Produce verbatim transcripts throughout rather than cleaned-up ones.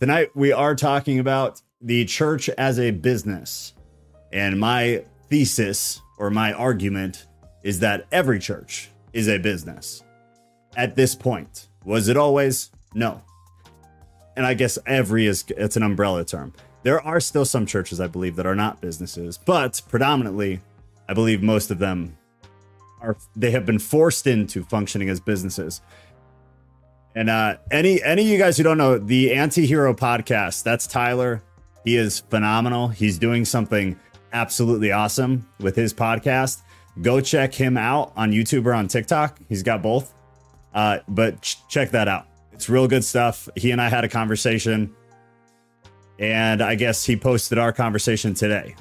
Tonight we are talking about the church as a business. And my thesis or my argument is that every church is a business at this point. Was it always? No. And I guess every is, it's an umbrella term. There are still some churches, I believe, that are not businesses, but predominantly, I believe most of them are, they have been forced into functioning as businesses. And uh, any any of you guys who don't know, the Antihero podcast, that's Tyler. He is phenomenal. He's doing something absolutely awesome with his podcast. Go check him out on YouTube or on TikTok. He's got both. Uh, but ch- check that out. It's real good stuff. He and I had a conversation, and I guess he posted our conversation today.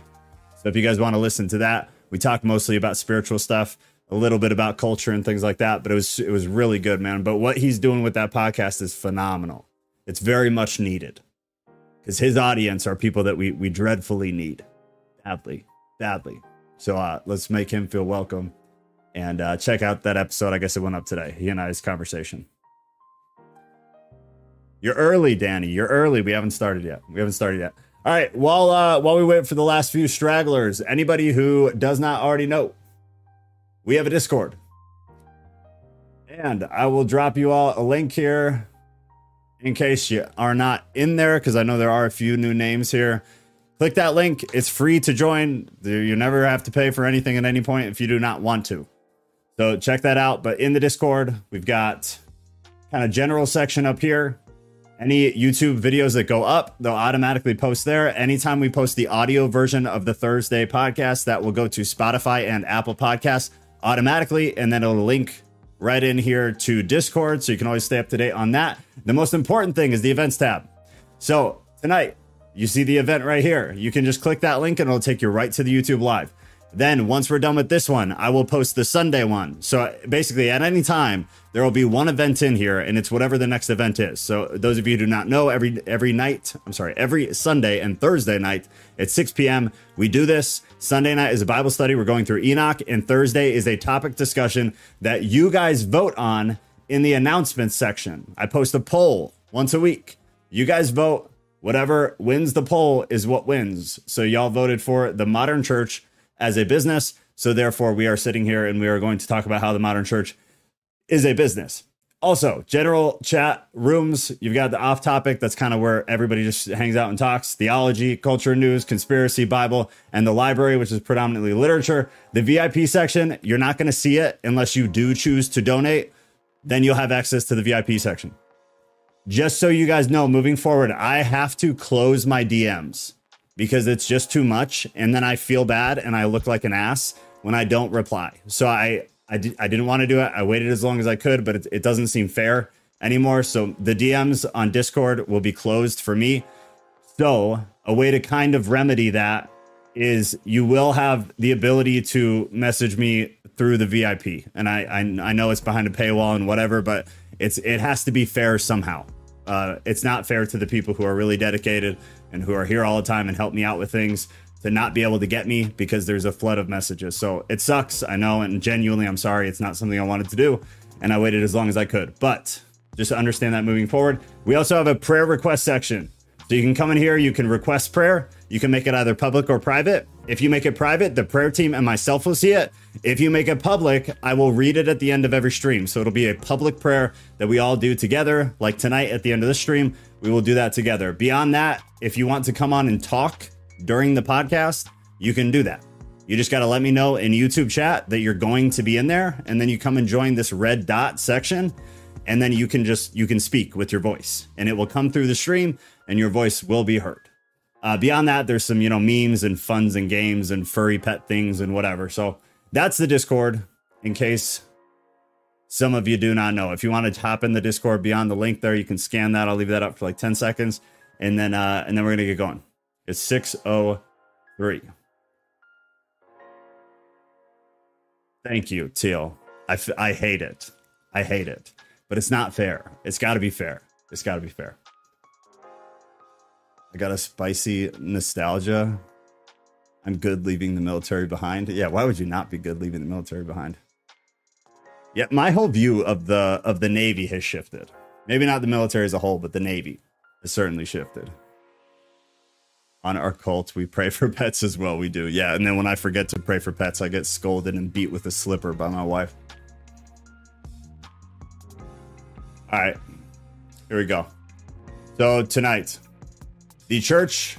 So if you guys want to listen to that, we talked mostly about spiritual stuff, a little bit about culture and things like that, but it was it was really good, man. But what he's doing with that podcast is phenomenal. It's very much needed because his audience are people that we we dreadfully need, badly, badly. So uh, let's make him feel welcome and uh, check out that episode. I guess it went up today. He and I's conversation. You're early, Danny. You're early. We haven't started yet. We haven't started yet. All right. While uh, while we wait for the last few stragglers, anybody who does not already know, we have a Discord. And I will drop you all a link here in case you are not in there, because I know there are a few new names here. Click that link. It's free to join. You never have to pay for anything at any point if you do not want to. So check that out. But in the Discord, we've got kind of general section up here. Any YouTube videos that go up, they'll automatically post there. Anytime we post the audio version of the Thursday podcast, that will go to Spotify and Apple Podcasts automatically. And then it'll link right in here to Discord. So you can always stay up to date on that. The most important thing is the events tab. So tonight, you see the event right here. You can just click that link and it'll take you right to the YouTube live. Then once we're done with this one, I will post the Sunday one. So basically at any time, there will be one event in here and it's whatever the next event is. So those of you who do not know, every every night, I'm sorry, every Sunday and Thursday night at six p.m. we do this. Sunday night is a Bible study. We're going through Enoch, and Thursday is a topic discussion that you guys vote on in the announcements section. I post a poll once a week. You guys vote. Whatever wins the poll is what wins. So y'all voted for the modern church as a business. So therefore we are sitting here and we are going to talk about how the modern church is a business. Also, general chat rooms. You've got the off topic. That's kind of where everybody just hangs out and talks. Theology, culture, news, conspiracy, Bible, and the library, which is predominantly literature. The V I P section, you're not going to see it unless you do choose to donate. Then you'll have access to the V I P section. Just so you guys know, moving forward, I have to close my D Ms. Because it's just too much. And then I feel bad and I look like an ass when I don't reply. So I I, di- I didn't want to do it. I waited as long as I could, but it, it doesn't seem fair anymore. So the D Ms on Discord will be closed for me. So a way to kind of remedy that is you will have the ability to message me through the V I P. And I I, I know it's behind a paywall and whatever, but it's it has to be fair somehow. Uh, it's not fair to the people who are really dedicated and who are here all the time and help me out with things to not be able to get me because there's a flood of messages. So it sucks. I know. And genuinely, I'm sorry. It's not something I wanted to do. And I waited as long as I could. But just to understand that moving forward, we also have a prayer request section. So you can come in here. You can request prayer. You can make it either public or private. If you make it private, the prayer team and myself will see it. If you make it public, I will read it at the end of every stream. So it'll be a public prayer that we all do together. Like tonight at the end of this stream, we will do that together. Beyond that, if you want to come on and talk during the podcast, you can do that. You just got to let me know in YouTube chat that you're going to be in there. And then you come and join this red dot section. And then you can just, you can speak with your voice and it will come through the stream and your voice will be heard. Uh, beyond that, there's some, you know, memes and funs and games and furry pet things and whatever. So that's the Discord in case some of you do not know. If you want to hop in the Discord beyond the link there, you can scan that. I'll leave that up for like ten seconds. And then uh, and then we're going to get going. It's six oh three. Thank you, Teal. I, f- I hate it. I hate it. But it's not fair. It's got to be fair. It's got to be fair. I got a spicy nostalgia. I'm good leaving the military behind. Yeah, why would you not be good leaving the military behind? Yeah, my whole view of the of the Navy has shifted. Maybe not the military as a whole, but the Navy. has certainly shifted. On our cult, we pray for pets as well. We do, yeah. And then when I forget to pray for pets, I get scolded and beat with a slipper by my wife. All right, here we go. So tonight, the church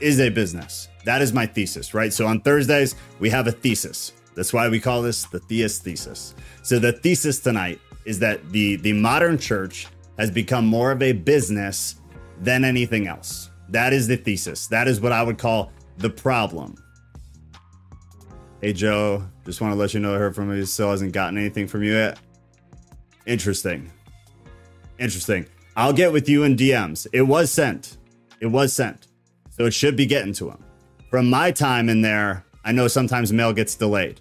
is a business. That is my thesis, right? So on Thursdays, we have a thesis. That's why we call this the Theist Thesis. So the thesis tonight is that the, the modern church has become more of a business than anything else. That is the thesis. That is what I would call the problem. Hey, Joe, just want to let you know I heard from you. Still hasn't gotten anything from you yet. Interesting. Interesting. I'll get with you in D Ms. It was sent. It was sent. So it should be getting to him. From my time in there, I know sometimes mail gets delayed.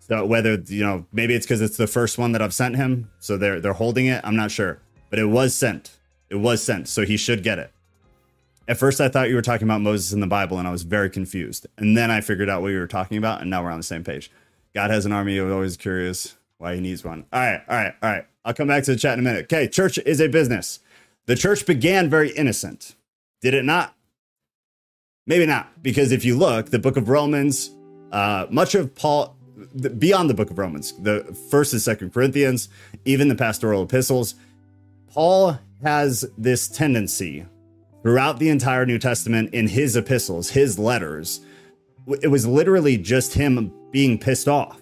So whether, you know, maybe it's because it's the first one that I've sent him. So they're, they're holding it. I'm not sure. But it was sent. It was sent. So he should get it. At first, I thought you were talking about Moses in the Bible, and I was very confused. And then I figured out what you were talking about, and now we're on the same page. God has an army. I was always curious why he needs one. All right, all right, all right. I'll come back to the chat in a minute. Okay, church is a business. The church began very innocent. Did it not? Maybe not, because if you look, the book of Romans, uh, much of Paul, beyond the book of Romans, the first and second Corinthians, even the pastoral epistles, Paul has this tendency throughout the entire New Testament in his epistles, his letters, it was literally just him being pissed off.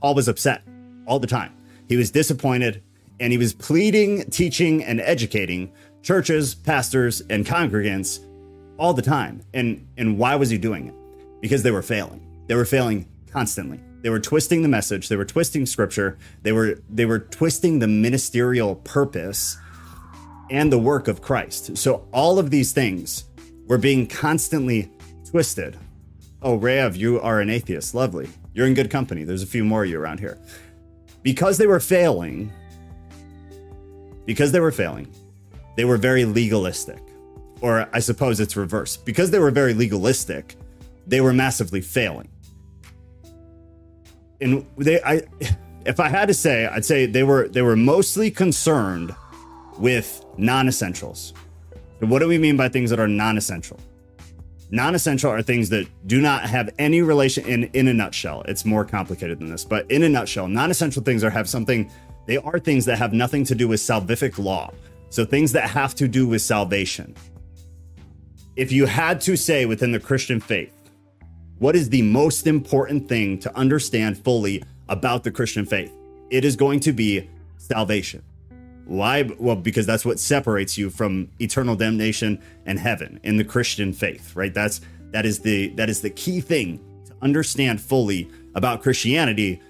Paul was upset all the time. He was disappointed, and he was pleading, teaching, and educating churches, pastors, and congregants all the time. And, and why was he doing it? Because they were failing. They were failing constantly. They were twisting the message. They were twisting scripture. They were, they were twisting the ministerial purpose and the work of Christ. So all of these things were being constantly twisted. Oh, Rav, you are an atheist. Lovely. You're in good company. There's a few more of you around here. Because they were failing, because they were failing, they were very legalistic. Or I suppose it's reversed. Because they were very legalistic, they were massively failing. And they, I, if I had to say, I'd say they were they were mostly concerned with non-essentials. So what do we mean by things that are non-essential? Non-essential are things that do not have any relation in, in a nutshell. It's more complicated than this, but in a nutshell, non-essential things are have something, they are things that have nothing to do with salvific law. So things that have to do with salvation. If you had to say within the Christian faith, what is the most important thing to understand fully about the Christian faith? It is going to be salvation. Why? Well, because that's what separates you from eternal damnation and heaven in the Christian faith, right? That's that is the that is the key thing to understand fully about Christianity,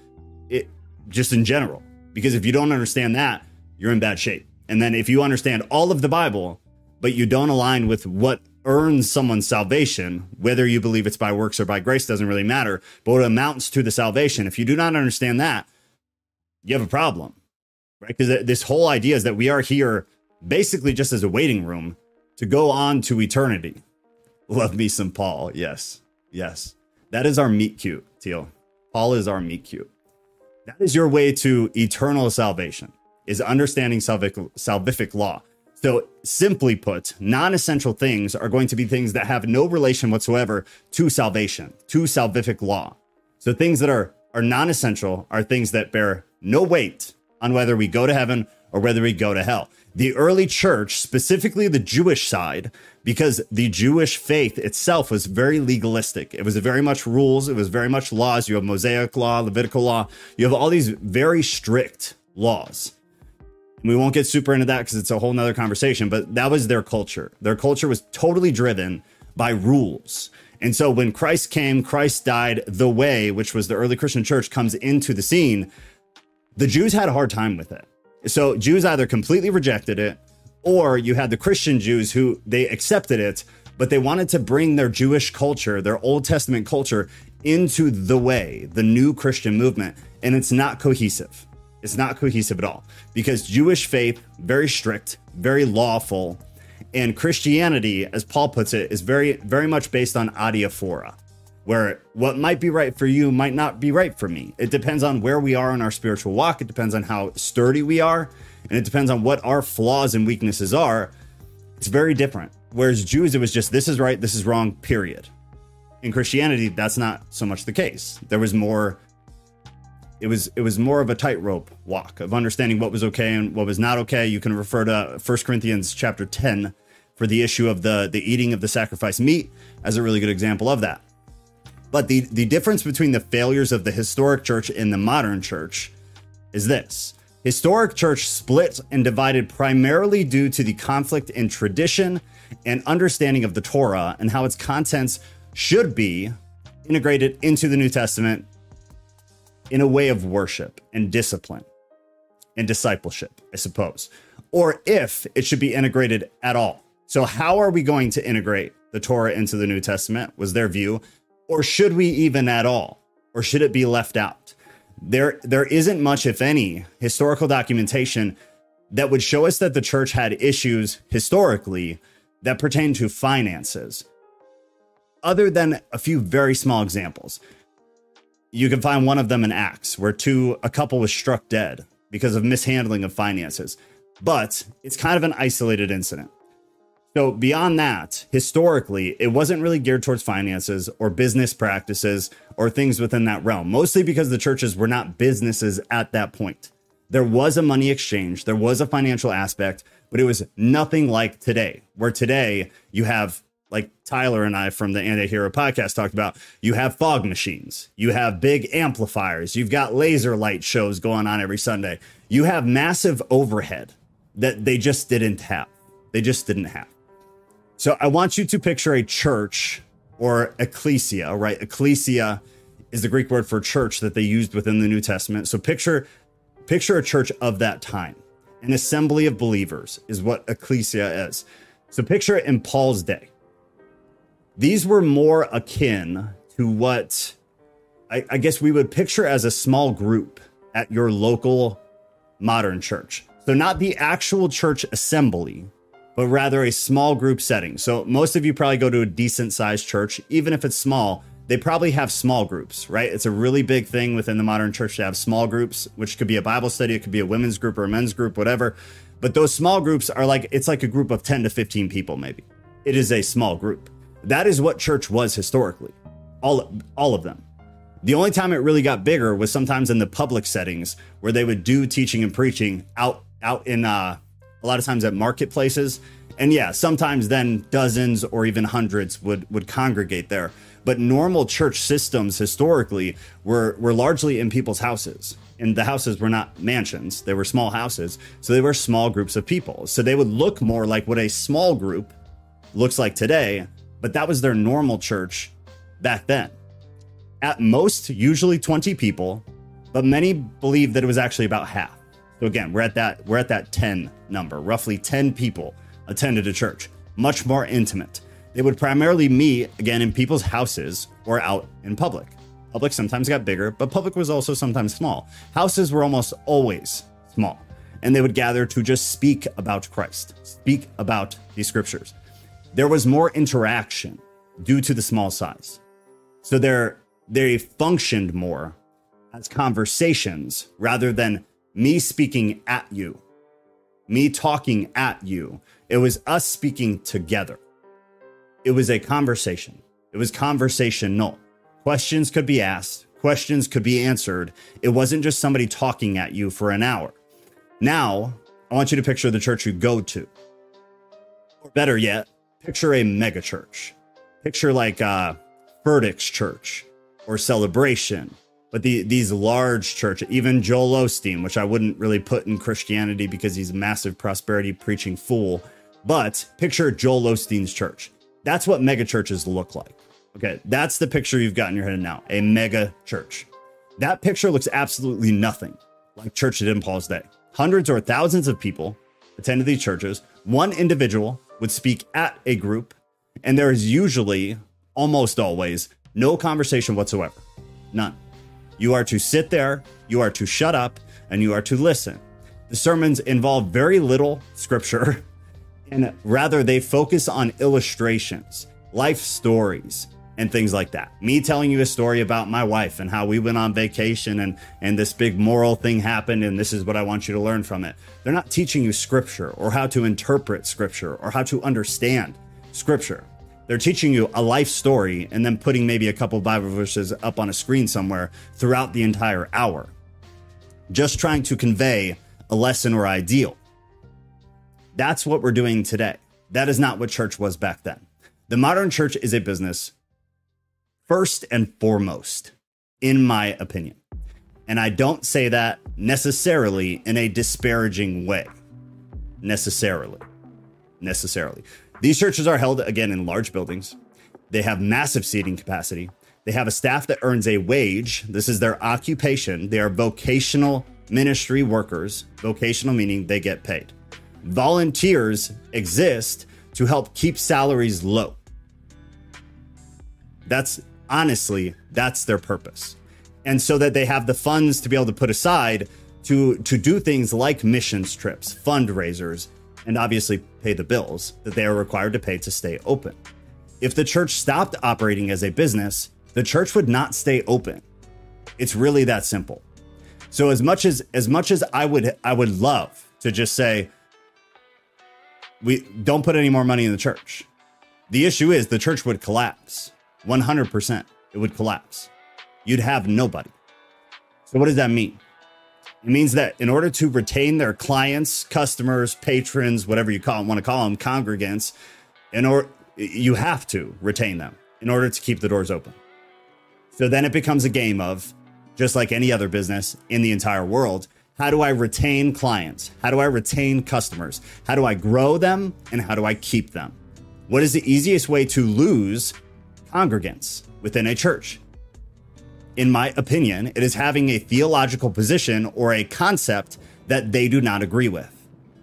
it just in general. Because if you don't understand that, you're in bad shape. And then if you understand all of the Bible, but you don't align with what earns someone's salvation, whether you believe it's by works or by grace, doesn't really matter. But what amounts to the salvation, if you do not understand that, you have a problem. Right? Because this whole idea is that we are here basically just as a waiting room to go on to eternity. Love me some Paul. Yes. Yes. That is our meet cute, Teal. Paul is our meet cute. That is your way to eternal salvation, is understanding salvific, salvific law. So simply put, non-essential things are going to be things that have no relation whatsoever to salvation, to salvific law. So things that are, are non-essential are things that bear no weight on whether we go to heaven or whether we go to hell. The early church, specifically the Jewish side, because the Jewish faith itself was very legalistic. It was very much rules. It was very much laws. You have Mosaic law, Levitical law. You have all these very strict laws. And we won't get super into that because it's a whole nother conversation, but that was their culture. Their culture was totally driven by rules. And so when Christ came, Christ died, the way, which was the early Christian church, comes into the scene. The Jews had a hard time with it. So Jews either completely rejected it, or you had the Christian Jews who they accepted it, but they wanted to bring their Jewish culture, their Old Testament culture, into the way, the new Christian movement. And it's not cohesive. It's not cohesive at all, because Jewish faith, very strict, very lawful. And Christianity, as Paul puts it, is very, very much based on adiaphora, where what might be right for you might not be right for me. It depends on where we are in our spiritual walk. It depends on how sturdy we are. And it depends on what our flaws and weaknesses are. It's very different. Whereas Jews, it was just, this is right, this is wrong, period. In Christianity, that's not so much the case. There was more, it was it was more of a tightrope walk of understanding what was okay and what was not okay. You can refer to First Corinthians chapter ten for the issue of the, the eating of the sacrificed meat as a really good example of that. But the, the difference between the failures of the historic church and the modern church is this. Historic church split and divided primarily due to the conflict in tradition and understanding of the Torah and how its contents should be integrated into the New Testament in a way of worship and discipline and discipleship, I suppose, or if it should be integrated at all. So how are we going to integrate the Torah into the New Testament was their view, or should we even at all, or should it be left out? There, there isn't much, if any, historical documentation that would show us that the church had issues historically that pertain to finances, other than a few very small examples. You can find one of them in Acts, where two a couple was struck dead because of mishandling of finances, but it's kind of an isolated incident. So beyond that, historically, it wasn't really geared towards finances or business practices or things within that realm, mostly because the churches were not businesses at that point. There was a money exchange. There was a financial aspect, but it was nothing like today, where today you have, like Tyler and I from the Antihero podcast talked about, you have fog machines, you have big amplifiers, you've got laser light shows going on every Sunday. You have massive overhead that they just didn't have. They just didn't have. So I want you to picture a church or ecclesia, right? Ecclesia is the Greek word for church that they used within the New Testament. So picture, picture a church of that time. An assembly of believers is what ecclesia is. So picture it in Paul's day. These were more akin to what I, I guess we would picture as a small group at your local modern church. So not the actual church assembly, but rather a small group setting. So most of you probably go to a decent sized church, even if it's small, they probably have small groups, right? It's a really big thing within the modern church to have small groups, which could be a Bible study. It could be a women's group or a men's group, whatever. But those small groups are like, it's like a group of ten to fifteen people, maybe. It is a small group. That is what church was historically, all, all of them. The only time it really got bigger was sometimes in the public settings where they would do teaching and preaching out, out in, uh, a lot of times at marketplaces. And yeah, sometimes then dozens or even hundreds would, would congregate there. But normal church systems historically were, were largely in people's houses. And the houses were not mansions. They were small houses. So they were small groups of people. So they would look more like what a small group looks like today. But that was their normal church back then. At most, usually twenty people. But many believe that it was actually about half. So again, we're at that we're at that ten number. Roughly ten people attended a church, much more intimate. They would primarily meet, again, in people's houses or out in public. Public sometimes got bigger, but public was also sometimes small. Houses were almost always small, and they would gather to just speak about Christ, speak about the scriptures. There was more interaction due to the small size. So they're, they functioned more as conversations rather than me speaking at you, me talking at you. It was us speaking together. It was a conversation. It was conversational. Questions could be asked. Questions could be answered. It wasn't just somebody talking at you for an hour. Now, I want you to picture the church you go to. Or better yet, picture a mega church. Picture like uh, Burdick's Church or Celebration. But the, these large churches, even Joel Osteen, which I wouldn't really put in Christianity because he's a massive prosperity preaching fool. But picture Joel Osteen's church. That's what mega churches look like. Okay, that's the picture you've got in your head now, a mega church. That picture looks absolutely nothing like church did in Paul's day. Hundreds or thousands of people attended these churches. One individual would speak at a group, and there is usually, almost always, no conversation whatsoever. None. You are to sit there, you are to shut up, and you are to listen. The sermons involve very little scripture, and rather they focus on illustrations, life stories, and things like that. Me telling you a story about my wife and how we went on vacation and, and this big moral thing happened and this is what I want you to learn from it. They're not teaching you scripture or how to interpret scripture or how to understand scripture. They're teaching you a life story and then putting maybe a couple Bible verses up on a screen somewhere throughout the entire hour, just trying to convey a lesson or ideal. That's what we're doing today. That is not what church was back then. The modern church is a business, first and foremost, in my opinion. And I don't say that necessarily in a disparaging way. Necessarily. Necessarily. These churches are held, again, in large buildings. They have massive seating capacity. They have a staff that earns a wage. This is their occupation. They are vocational ministry workers. Vocational meaning they get paid. Volunteers exist to help keep salaries low. That's honestly, that's their purpose. And so that they have the funds to be able to put aside to, to do things like missions trips, fundraisers, and obviously pay the bills that they are required to pay to stay open. If the church stopped operating as a business, the church would not stay open. It's really that simple. So as much as, as much as I would, I would love to just say, we don't put any more money in the church. The issue is the church would collapse. one hundred percent. It would collapse. You'd have nobody. So what does that mean? It means that in order to retain their clients, customers, patrons, whatever you call them, want to call them, congregants, in or you have to retain them in order to keep the doors open. So then it becomes a game of, just like any other business in the entire world, how do I retain clients? How do I retain customers? How do I grow them? And how do I keep them? What is the easiest way to lose congregants within a church? In my opinion, it is having a theological position or a concept that they do not agree with.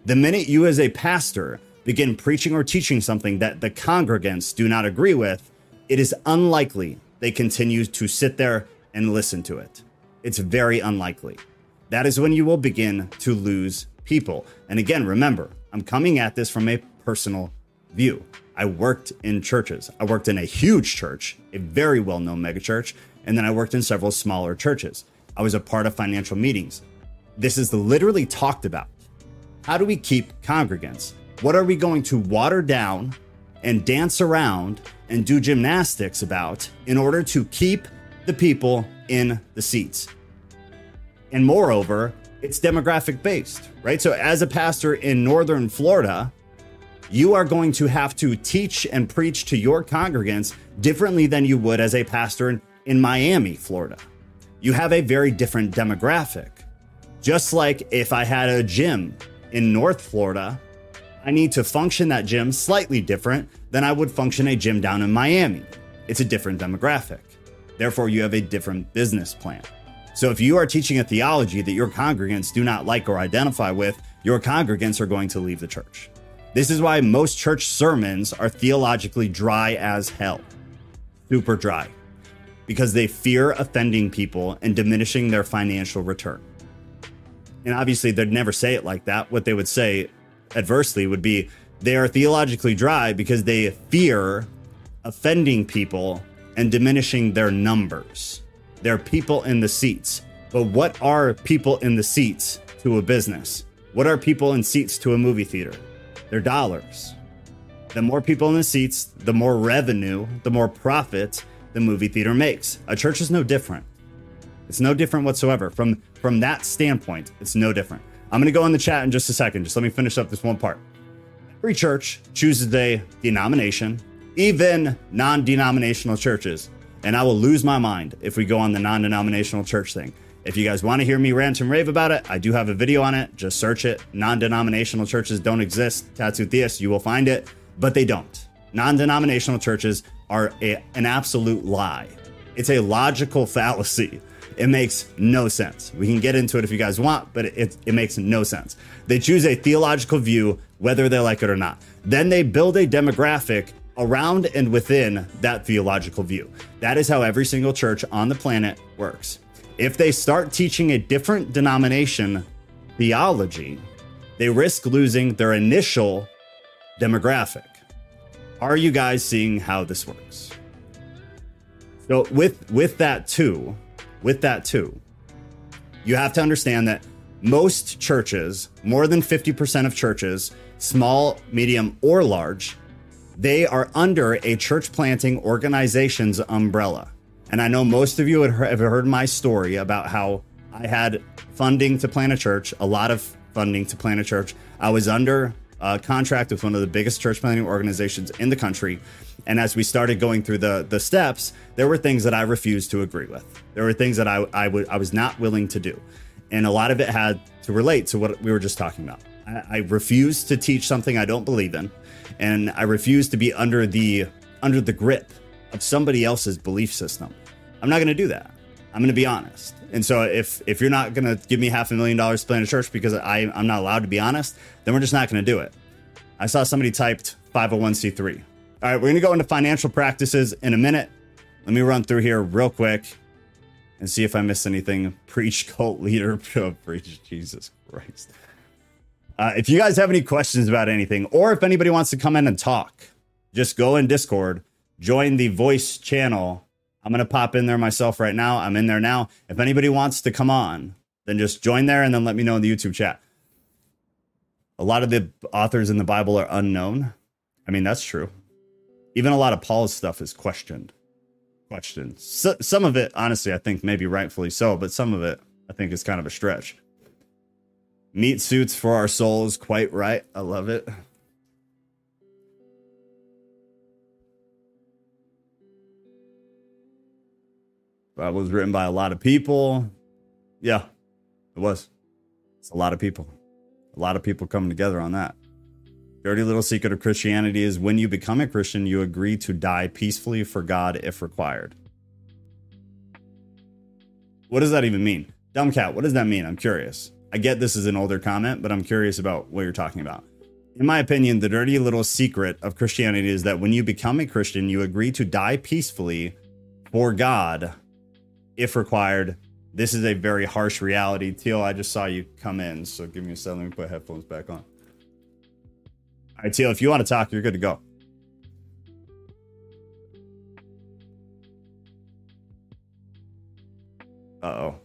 The minute you as a pastor begin preaching or teaching something that the congregants do not agree with, it is unlikely they continue to sit there and listen to it. It's very unlikely. That is when you will begin to lose people. And again, remember, I'm coming at this from a personal view. I worked in churches. I worked in a huge church, a very well-known megachurch, and then I worked in several smaller churches. I was a part of financial meetings. This is literally talked about. How do we keep congregants? What are we going to water down and dance around and do gymnastics about in order to keep the people in the seats? And moreover, it's demographic based, right? So as a pastor in Northern Florida, you are going to have to teach and preach to your congregants differently than you would as a pastor in, in Miami, Florida. You have a very different demographic. Just like if I had a gym in North Florida, I need to function that gym slightly different than I would function a gym down in Miami. It's a different demographic. Therefore, you have a different business plan. So if you are teaching a theology that your congregants do not like or identify with, your congregants are going to leave the church. This is why most church sermons are theologically dry as hell, super dry, because they fear offending people and diminishing their financial return. And obviously they'd never say it like that. What they would say adversely would be they are theologically dry because they fear offending people and diminishing their numbers. There are people in the seats, but what are people in the seats to a business? What are people in seats to a movie theater? They're dollars. The more people in the seats, the more revenue, the more profit the movie theater makes. A church is no different. It's no different whatsoever. From, from that standpoint, it's no different. I'm gonna go in the chat in just a second. Just let me finish up this one part. Every church chooses a denomination, even non-denominational churches. And I will lose my mind if we go on the non-denominational church thing. If you guys want to hear me rant and rave about it, I do have a video on it. Just search it. Non-denominational churches don't exist. Tattooed Theist, you will find it, but they don't. Non-denominational churches are a, an absolute lie. It's a logical fallacy. It makes no sense. We can get into it if you guys want, but it, it, it makes no sense. They choose a theological view, whether they like it or not. Then they build a demographic around and within that theological view. That is how every single church on the planet works. If they start teaching a different denomination theology, they risk losing their initial demographic. Are you guys seeing how this works? So with with that too, with that too, you have to understand that most churches, more than fifty percent of churches, small, medium, or large, they are under a church planting organization's umbrella. And I know most of you have heard my story about how I had funding to plant a church, a lot of funding to plant a church. I was under a contract with one of the biggest church planting organizations in the country. And as we started going through the, the steps, there were things that I refused to agree with. There were things that I, I, would, I was not willing to do. And a lot of it had to relate to what we were just talking about. I, I refuse to teach something I don't believe in. And I refuse to be under the under the grip of somebody else's belief system. I'm not going to do that. I'm going to be honest. And so if if you're not going to give me half a million dollars to plant a church because I, I'm not allowed to be honest, then we're just not going to do it. I saw somebody typed five oh one c three. All right, we're going to go into financial practices in a minute. Let me run through here real quick and see if I missed anything. Preach, cult leader, preach, Jesus Christ. Uh, if you guys have any questions about anything, or if anybody wants to come in and talk, just go in Discord, join the voice channel. I'm going to pop in there myself right now. I'm in there now. If anybody wants to come on, then just join there and then let me know in the YouTube chat. A lot of the authors in the Bible are unknown. I mean, that's true. Even a lot of Paul's stuff is questioned. Questioned. So, some of it, honestly, I think maybe rightfully so, but some of it I think is kind of a stretch. Meat suits for our souls. Quite right. I love it. Bible was written by a lot of people. Yeah, it was. It's a lot of people. A lot of people coming together on that. Dirty little secret of Christianity is when you become a Christian, you agree to die peacefully for God if required. What does that even mean? Dumb cat, what does that mean? I'm curious. I get this is an older comment, but I'm curious about what you're talking about. In my opinion, the dirty little secret of Christianity is that when you become a Christian, you agree to die peacefully for God if required. This is a very harsh reality. Teal, I just saw you come in, so give me a second. Let me put headphones back on. All right, Teal, if you want to talk, you're good to go. Uh-oh.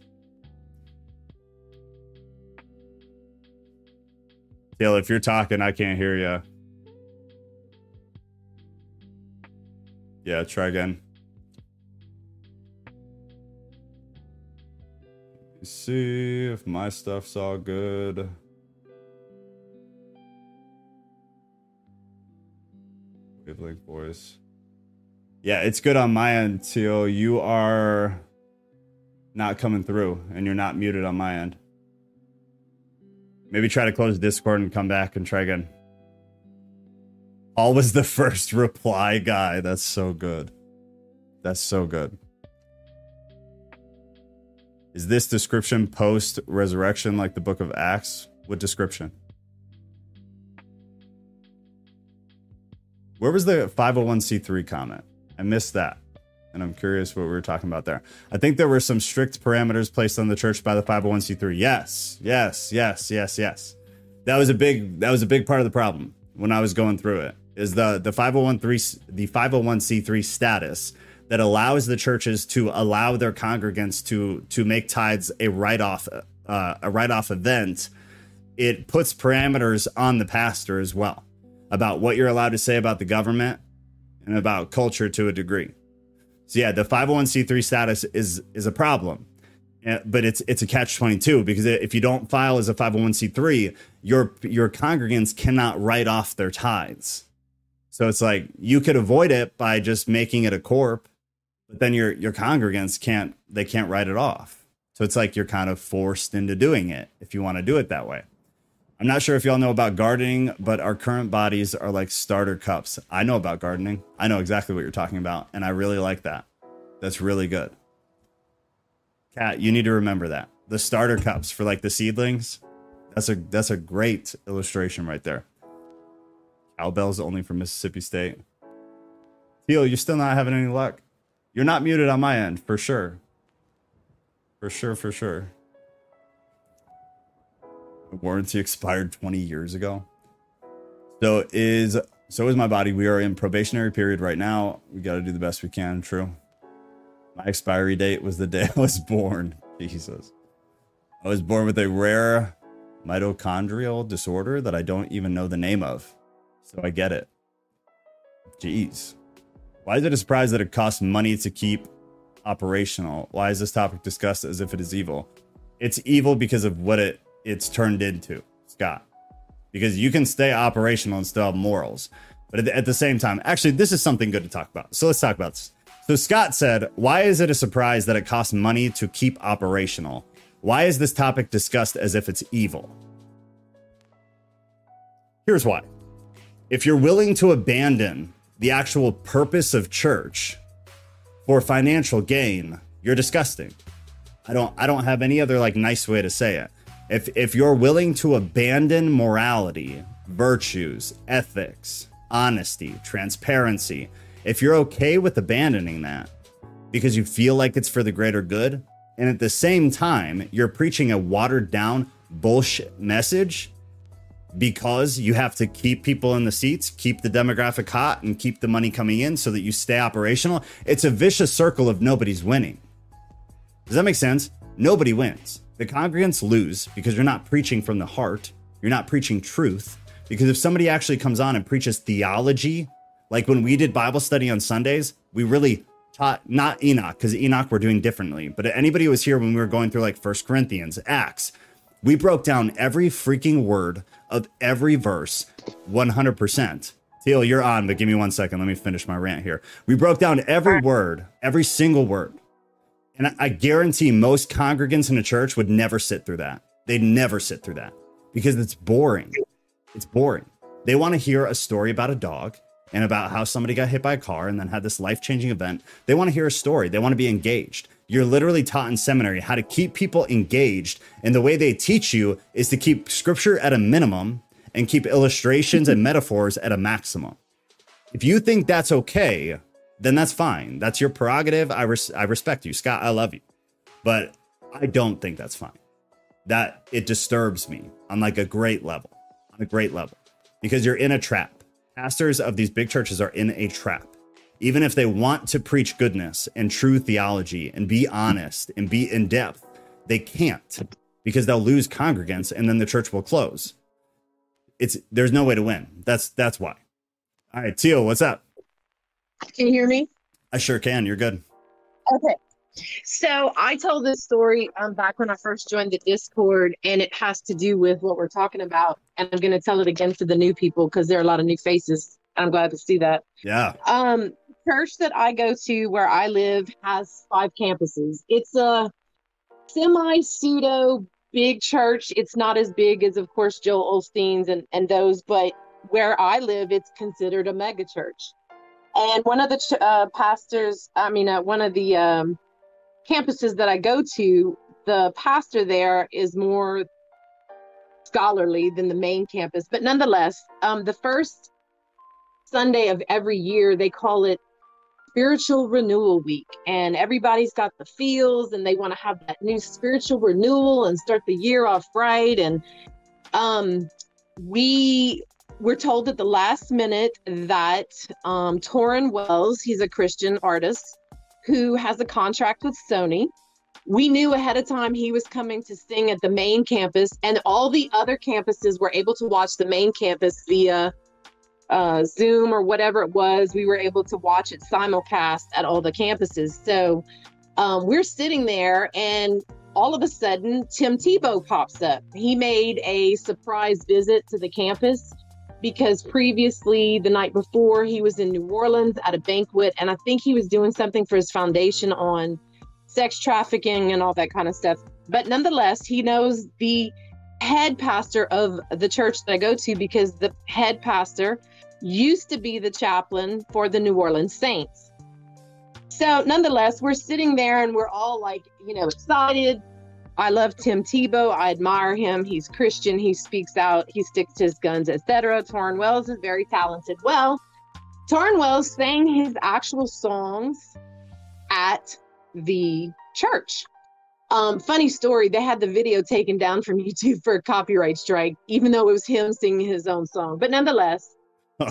Teal, if you're talking, I can't hear you. Yeah, try again. See if my stuff's all good. Wavelength voice. Yeah, it's good on my end, Teal. You are not coming through and you're not muted on my end. Maybe try to close Discord and come back and try again. Always the first reply guy. That's so good. That's so good. Is this description post-resurrection like the book of Acts? What description? Where was the five oh one c three comment? I missed that. And I'm curious what we were talking about there. I think there were some strict parameters placed on the church by the five oh one c three. Yes, yes, yes, yes, yes. That was a big, that was a big part of the problem when I was going through it, is the, the five oh one c three status that allows the churches to allow their congregants to to make tithes a write-off uh, a write-off event. It puts parameters on the pastor as well about what you're allowed to say about the government and about culture to a degree. So yeah, the five oh one c three status is is a problem, but it's it's a catch twenty-two because if you don't file as a five oh one c three, your your congregants cannot write off their tithes. So it's like you could avoid it by just making it a corp. But then your your congregants can't, they can't write it off. So it's like you're kind of forced into doing it if you want to do it that way. I'm not sure if y'all know about gardening, but our current bodies are like starter cups. I know about gardening. I know exactly what you're talking about. And I really like that. That's really good. Kat, you need to remember that. The starter cups for like the seedlings. That's a that's a great illustration right there. Cowbell's only from Mississippi State. Teal, you're still not having any luck. You're not muted on my end, for sure. For sure, for sure. The warranty expired twenty years ago. So is so is my body. We are in probationary period right now. We got to do the best we can. True. My expiry date was the day I was born. Jesus. I was born with a rare mitochondrial disorder that I don't even know the name of. So I get it. Jeez. Why is it a surprise that it costs money to keep operational? Why is this topic discussed as if it is evil? It's evil because of what it it's turned into, Scott. Because you can stay operational and still have morals. But at the, at the same time, actually, this is something good to talk about. So let's talk about this. So Scott said, why is it a surprise that it costs money to keep operational? Why is this topic discussed as if it's evil? Here's why. If you're willing to abandon the actual purpose of church for financial gain, you're disgusting. I don't I don't have any other like nice way to say it. If if you're willing to abandon morality, virtues, ethics, honesty, transparency, if you're okay with abandoning that because you feel like it's for the greater good, and at the same time, you're preaching a watered down bullshit message because you have to keep people in the seats, keep the demographic hot, and keep the money coming in so that you stay operational. It's a vicious circle of nobody's winning. Does that make sense? Nobody wins. The congregants lose because you're not preaching from the heart. You're not preaching truth. Because if somebody actually comes on and preaches theology, like when we did Bible study on Sundays, we really taught, not Enoch, because Enoch we're doing differently, but anybody who was here when we were going through like First Corinthians, Acts, we broke down every freaking word of every verse one hundred percent. Teal, you're on, but give me one second. Let me finish my rant here. We broke down every word, every single word. And I guarantee most congregants in a church would never sit through that. They'd never sit through that because it's boring. It's boring. They want to hear a story about a dog and about how somebody got hit by a car and then had this life-changing event. They want to hear a story. They want to be engaged. You're literally taught in seminary how to keep people engaged. And the way they teach you is to keep scripture at a minimum and keep illustrations and metaphors at a maximum. If you think that's okay, then that's fine. That's your prerogative. I res- I respect you, Scott. I love you. But I don't think that's fine. That it disturbs me on like a great level, on a great level, because you're in a trap. Pastors of these big churches are in a trap. Even if they want to preach goodness and true theology and be honest and be in depth, they can't because they'll lose congregants and then the church will close. It's there's no way to win. That's that's why. All right, Teal, what's up? Can you hear me? I sure can. You're good. Okay. So I told this story um, back when I first joined the Discord, and it has to do with what we're talking about. And I'm going to tell it again for the new people because there are a lot of new faces. I'm glad to see that. Yeah. Um, church that I go to where I live has five campuses. It's a semi-pseudo big church. It's not as big as, of course, Joel Osteen's and, and those, but where I live, it's considered a mega church. And one of the uh, pastors, I mean, uh, one of the um, campuses that I go to, the pastor there is more scholarly than the main campus. But nonetheless, um, the first Sunday of every year, they call it Spiritual Renewal Week. And everybody's got the feels and they want to have that new spiritual renewal and start the year off right. And um, we... We're told at the last minute that um, Tauren Wells, he's a Christian artist who has a contract with Sony. We knew ahead of time he was coming to sing at the main campus, and all the other campuses were able to watch the main campus via uh, Zoom or whatever it was. We were able to watch it simulcast at all the campuses. So um, we're sitting there, and all of a sudden, Tim Tebow pops up. He made a surprise visit to the campus, because previously, the night before, he was in New Orleans at a banquet, and I think he was doing something for his foundation on sex trafficking and all that kind of stuff. But nonetheless, he knows the head pastor of the church that I go to because the head pastor used to be the chaplain for the New Orleans Saints. So nonetheless, we're sitting there and we're all like, you know, excited. I love Tim Tebow. I admire him. He's Christian. He speaks out. He sticks to his guns, et cetera. Tauren Wells is very talented. Well, Tauren Wells sang his actual songs at the church. Um, funny story. They had the video taken down from YouTube for a copyright strike, even though it was him singing his own song. But nonetheless,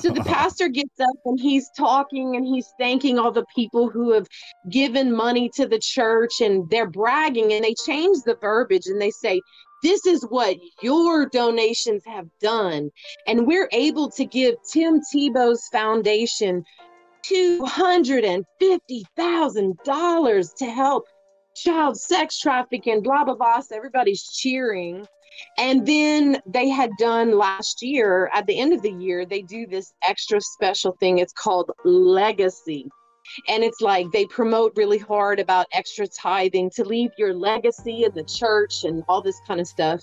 So the pastor gets up and he's talking and he's thanking all the people who have given money to the church, and they're bragging, and they change the verbiage and they say, this is what your donations have done. And we're able to give Tim Tebow's foundation two hundred fifty thousand dollars to help child sex trafficking, blah, blah, blah. So everybody's cheering. And then they had done last year, at the end of the year, they do this extra special thing. It's called Legacy. And it's like they promote really hard about extra tithing to leave your legacy in the church and all this kind of stuff.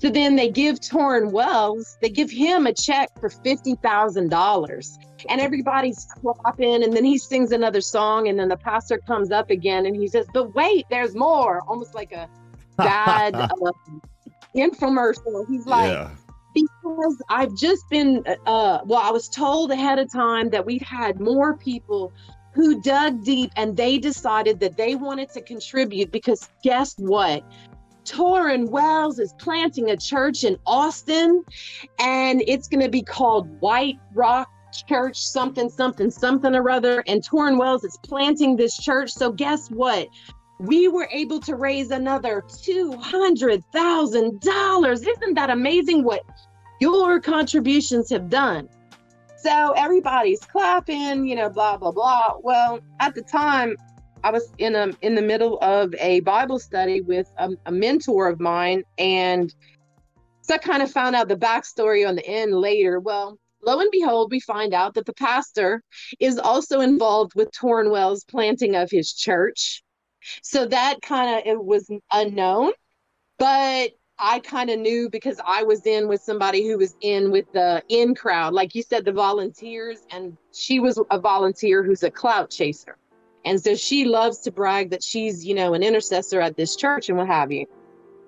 So then they give Tauren Wells, they give him a check for fifty thousand dollars. And everybody's clapping, and then he sings another song, and then the pastor comes up again and he says, but wait, there's more. Almost like a bad uh, infomercial. He's like, yeah. Because I've just been, uh, well, I was told ahead of time that we've had more people who dug deep, and they decided that they wanted to contribute because guess what? Tauren Wells is planting a church in Austin, and it's going to be called White Rock Church, something, something, something or other. And Tauren Wells is planting this church. So guess what? We were able to raise another two hundred thousand dollars. Isn't that amazing what your contributions have done? So everybody's clapping, you know, blah, blah, blah. Well, at the time, I was in a, in the middle of a Bible study with a, a mentor of mine. And so I kind of found out the backstory on the end later. Well, lo and behold, we find out that the pastor is also involved with Tauren Wells' planting of his church. So that kind of, it was unknown, but I kind of knew because I was in with somebody who was in with the in crowd. Like you said, the volunteers, and she was a volunteer who's a clout chaser. And so she loves to brag that she's, you know, an intercessor at this church and what have you.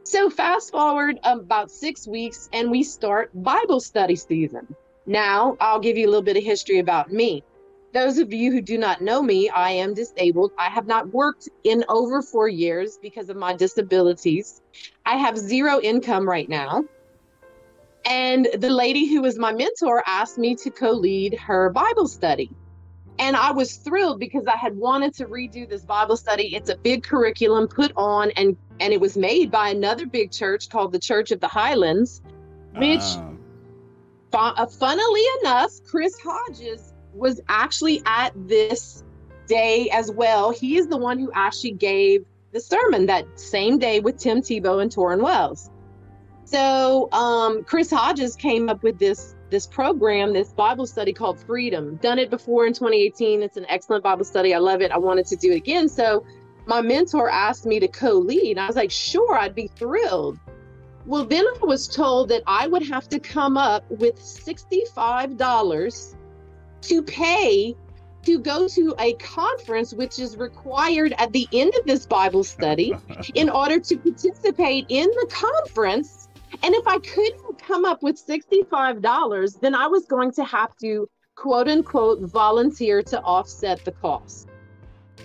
So fast forward about six weeks and we start Bible study season. Now, I'll give you a little bit of history about me. Those of you who do not know me, I am disabled. I have not worked in over four years because of my disabilities. I have zero income right now. And the lady who was my mentor asked me to co-lead her Bible study. And I was thrilled because I had wanted to redo this Bible study. It's a big curriculum put on, and, and it was made by another big church called the Church of the Highlands, which, um. fun, uh, funnily enough, Chris Hodges was actually at this day as well. He is the one who actually gave the sermon that same day with Tim Tebow and Tauren Wells. So um, Chris Hodges came up with this this program, this Bible study called Freedom. Done it before in twenty eighteen. It's an excellent Bible study. I love it. I wanted to do it again. So my mentor asked me to co-lead. I was like, sure, I'd be thrilled. Well, then I was told that I would have to come up with sixty-five dollars to pay to go to a conference, which is required at the end of this Bible study in order to participate in the conference. And if I couldn't come up with sixty-five dollars, then I was going to have to, quote unquote, volunteer to offset the cost.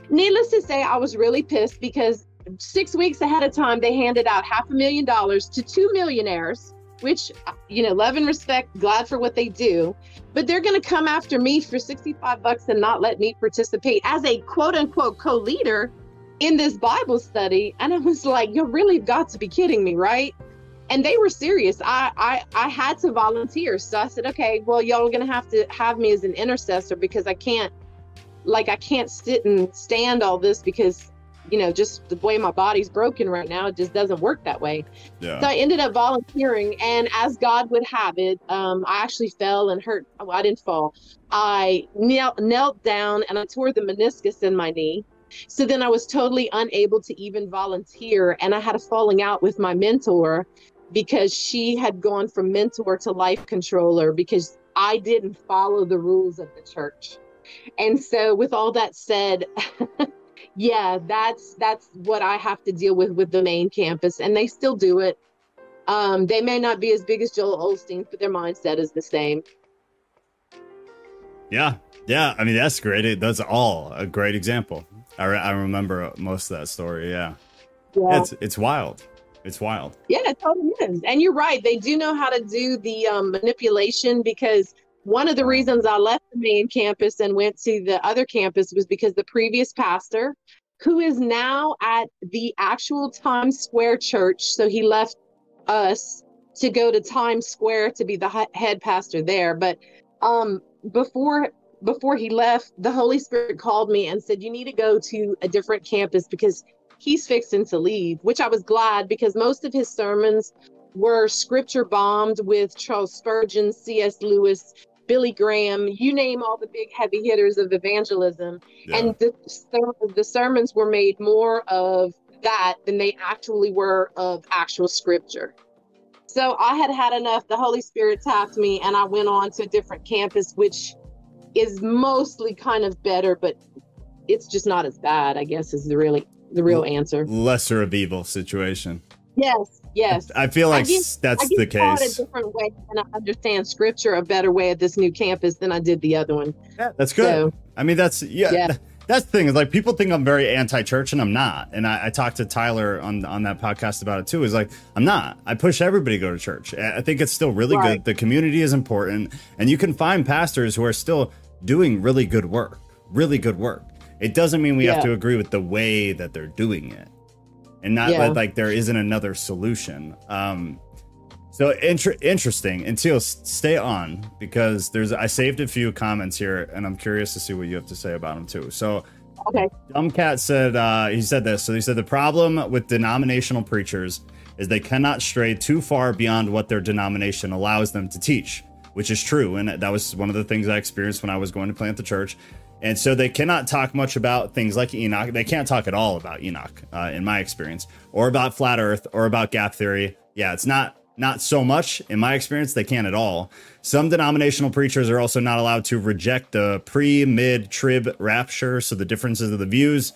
Needless to say, I was really pissed because six weeks ahead of time, they handed out half a million dollars to two millionaires, which, you know, love and respect, glad for what they do. But they're going to come after me for sixty-five bucks and not let me participate as a, quote unquote, co-leader in this Bible study. And I was like, you really got to be kidding me, right? And they were serious. I, I I had to volunteer. So I said, okay, well, y'all are going to have to have me as an intercessor because I can't, like, I can't sit and stand all this because, you know, just the way my body's broken right now, it just doesn't work that way. Yeah. So I ended up volunteering. And as God would have it, um, I actually fell and hurt. Well, I didn't fall. I knelt, knelt down and I tore the meniscus in my knee. So then I was totally unable to even volunteer. And I had a falling out with my mentor, because she had gone from mentor to life controller because I didn't follow the rules of the church. And so with all that said, yeah, that's that's what I have to deal with with the main campus. And they still do it. Um, they may not be as big as Joel Osteen, but their mindset is the same. Yeah, yeah. I mean, that's great. That's all a great example. I, re- I remember most of that story. Yeah, yeah. It's, it's wild. It's wild. Yeah, it totally is. And you're right. They do know how to do the um, manipulation because One of the reasons I left the main campus and went to the other campus was because the previous pastor, who is now at the actual Times Square Church, so he left us to go to Times Square to be the head pastor there. But um, before before he left, the Holy Spirit called me and said, you need to go to a different campus because he's fixing to leave, which I was glad because most of his sermons were scripture bombed with Charles Spurgeon, C S. Lewis, Billy Graham, you name all the big heavy hitters of evangelism. Yeah. And the, the sermons were made more of that than they actually were of actual scripture. So I had had enough. The Holy Spirit tapped me and I went on to a different campus, which is mostly kind of better, but it's just not as bad, I guess, is the really the real answer. Lesser of evil situation. Yes, yes. I feel like I get, that's I get the case. I a different way, and I understand scripture a better way at this new campus than I did the other one. Yeah, that's good. So, I mean, that's yeah, yeah. Th- that's the thing is like people think I'm very anti-church, and I'm not. And I, I talked to Tyler on on that podcast about it too. Is like I'm not. I push everybody to go to church. I think it's still really right. good. The community is important, and you can find pastors who are still doing really good work. Really good work. It doesn't mean we yeah. have to agree with the way that they're doing it. And not yeah. like, like there isn't another solution. Um, so inter- interesting. And Teal, stay on because there's I saved a few comments here, and I'm curious to see what you have to say about them too. So, okay, Dumbcat said uh, he said this. So he said the problem with denominational preachers is they cannot stray too far beyond what their denomination allows them to teach, which is true. And that was one of the things I experienced when I was going to plant the church. And so they cannot talk much about things like Enoch. They can't talk at all about Enoch, uh, in my experience, or about flat earth or about gap theory. Yeah, it's not not so much in my experience. They can't at all. Some denominational preachers are also not allowed to reject the pre, mid, trib rapture. So the differences of the views.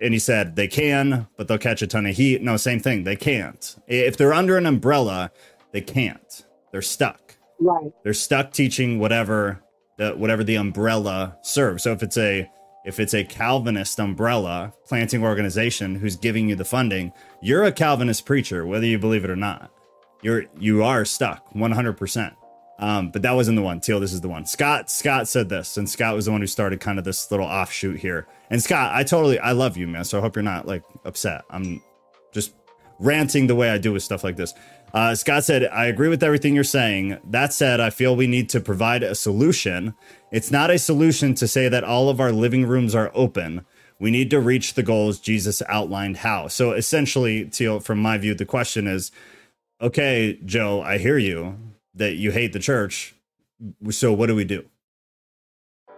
And he said they can, but they'll catch a ton of heat. No, same thing. They can't. If they're under an umbrella, they can't. They're stuck. Right. They're stuck teaching whatever. The, whatever the umbrella serves. So if it's a if it's a Calvinist umbrella planting organization who's giving you the funding, you're a Calvinist preacher, whether you believe it or not. You're you are stuck one hundred percent. Um, but that wasn't the one. Teal, this is the one. Scott Scott said this, and Scott was the one who started kind of this little offshoot here. And Scott, I totally I love you, man. So I hope you're not like upset. I'm just ranting the way I do with stuff like this. Uh, Scott said, I agree with everything you're saying. That said, I feel we need to provide a solution. It's not a solution to say that all of our living rooms are open. We need to reach the goals Jesus outlined how. So essentially, Teal, from my view, the question is, okay, Joe, I hear you that you hate the church. So what do we do?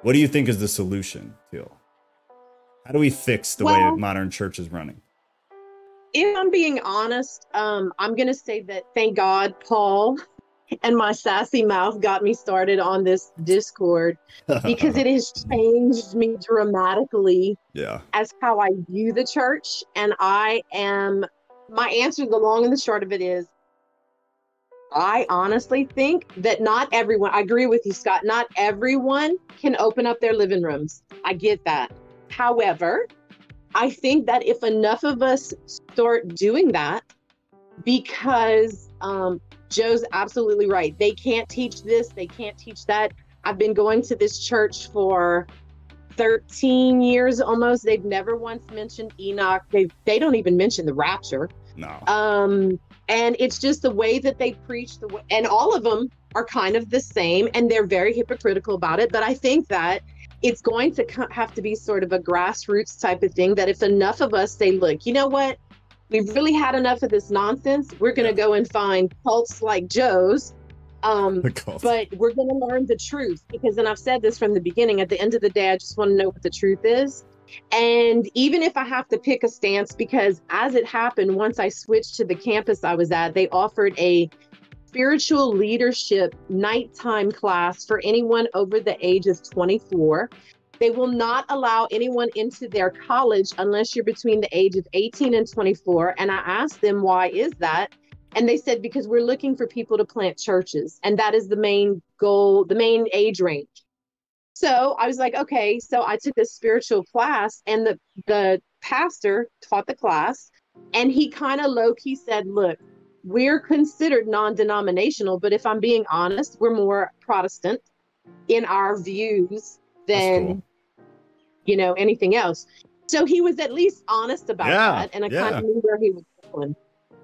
What do you think is the solution, Teal? How do we fix the well, way modern church is running? If I'm being honest, um, I'm going to say that, thank God, Paul and my sassy mouth got me started on this Discord because it has changed me dramatically yeah. as how I view the church. And I am, my answer, the long and the short of it is, I honestly think that not everyone, I agree with you, Scott, not everyone can open up their living rooms. I get that. However, I think that if enough of us start doing that, because um, Joe's absolutely right. They can't teach this. They can't teach that. I've been going to this church for thirteen years almost. They've never once mentioned Enoch. They they don't even mention the rapture. No. Um, and it's just the way that they preach. The way, and all of them are kind of the same, and they're very hypocritical about it. But I think that it's going to have to be sort of a grassroots type of thing that if enough of us say, look, you know what? We've really had enough of this nonsense. We're going to yeah. go and find cults like Joe's, um, but we're going to learn the truth. Because, and I've said this from the beginning, at the end of the day, I just want to know what the truth is. And even if I have to pick a stance, because as it happened, once I switched to the campus I was at, they offered a spiritual leadership nighttime class for anyone over the age of twenty-four. They will not allow anyone into their college unless you're between the age of eighteen and twenty-four. And I asked them, why is that? And they said, because we're looking for people to plant churches. And that is the main goal, the main age range. So I was like, okay, so I took this spiritual class and the, the pastor taught the class and he kind of low-key said, look, we're considered non-denominational, but if I'm being honest, we're more Protestant in our views than, cool. you know, anything else. So he was at least honest about yeah, that, and I yeah. kind of knew where he was going.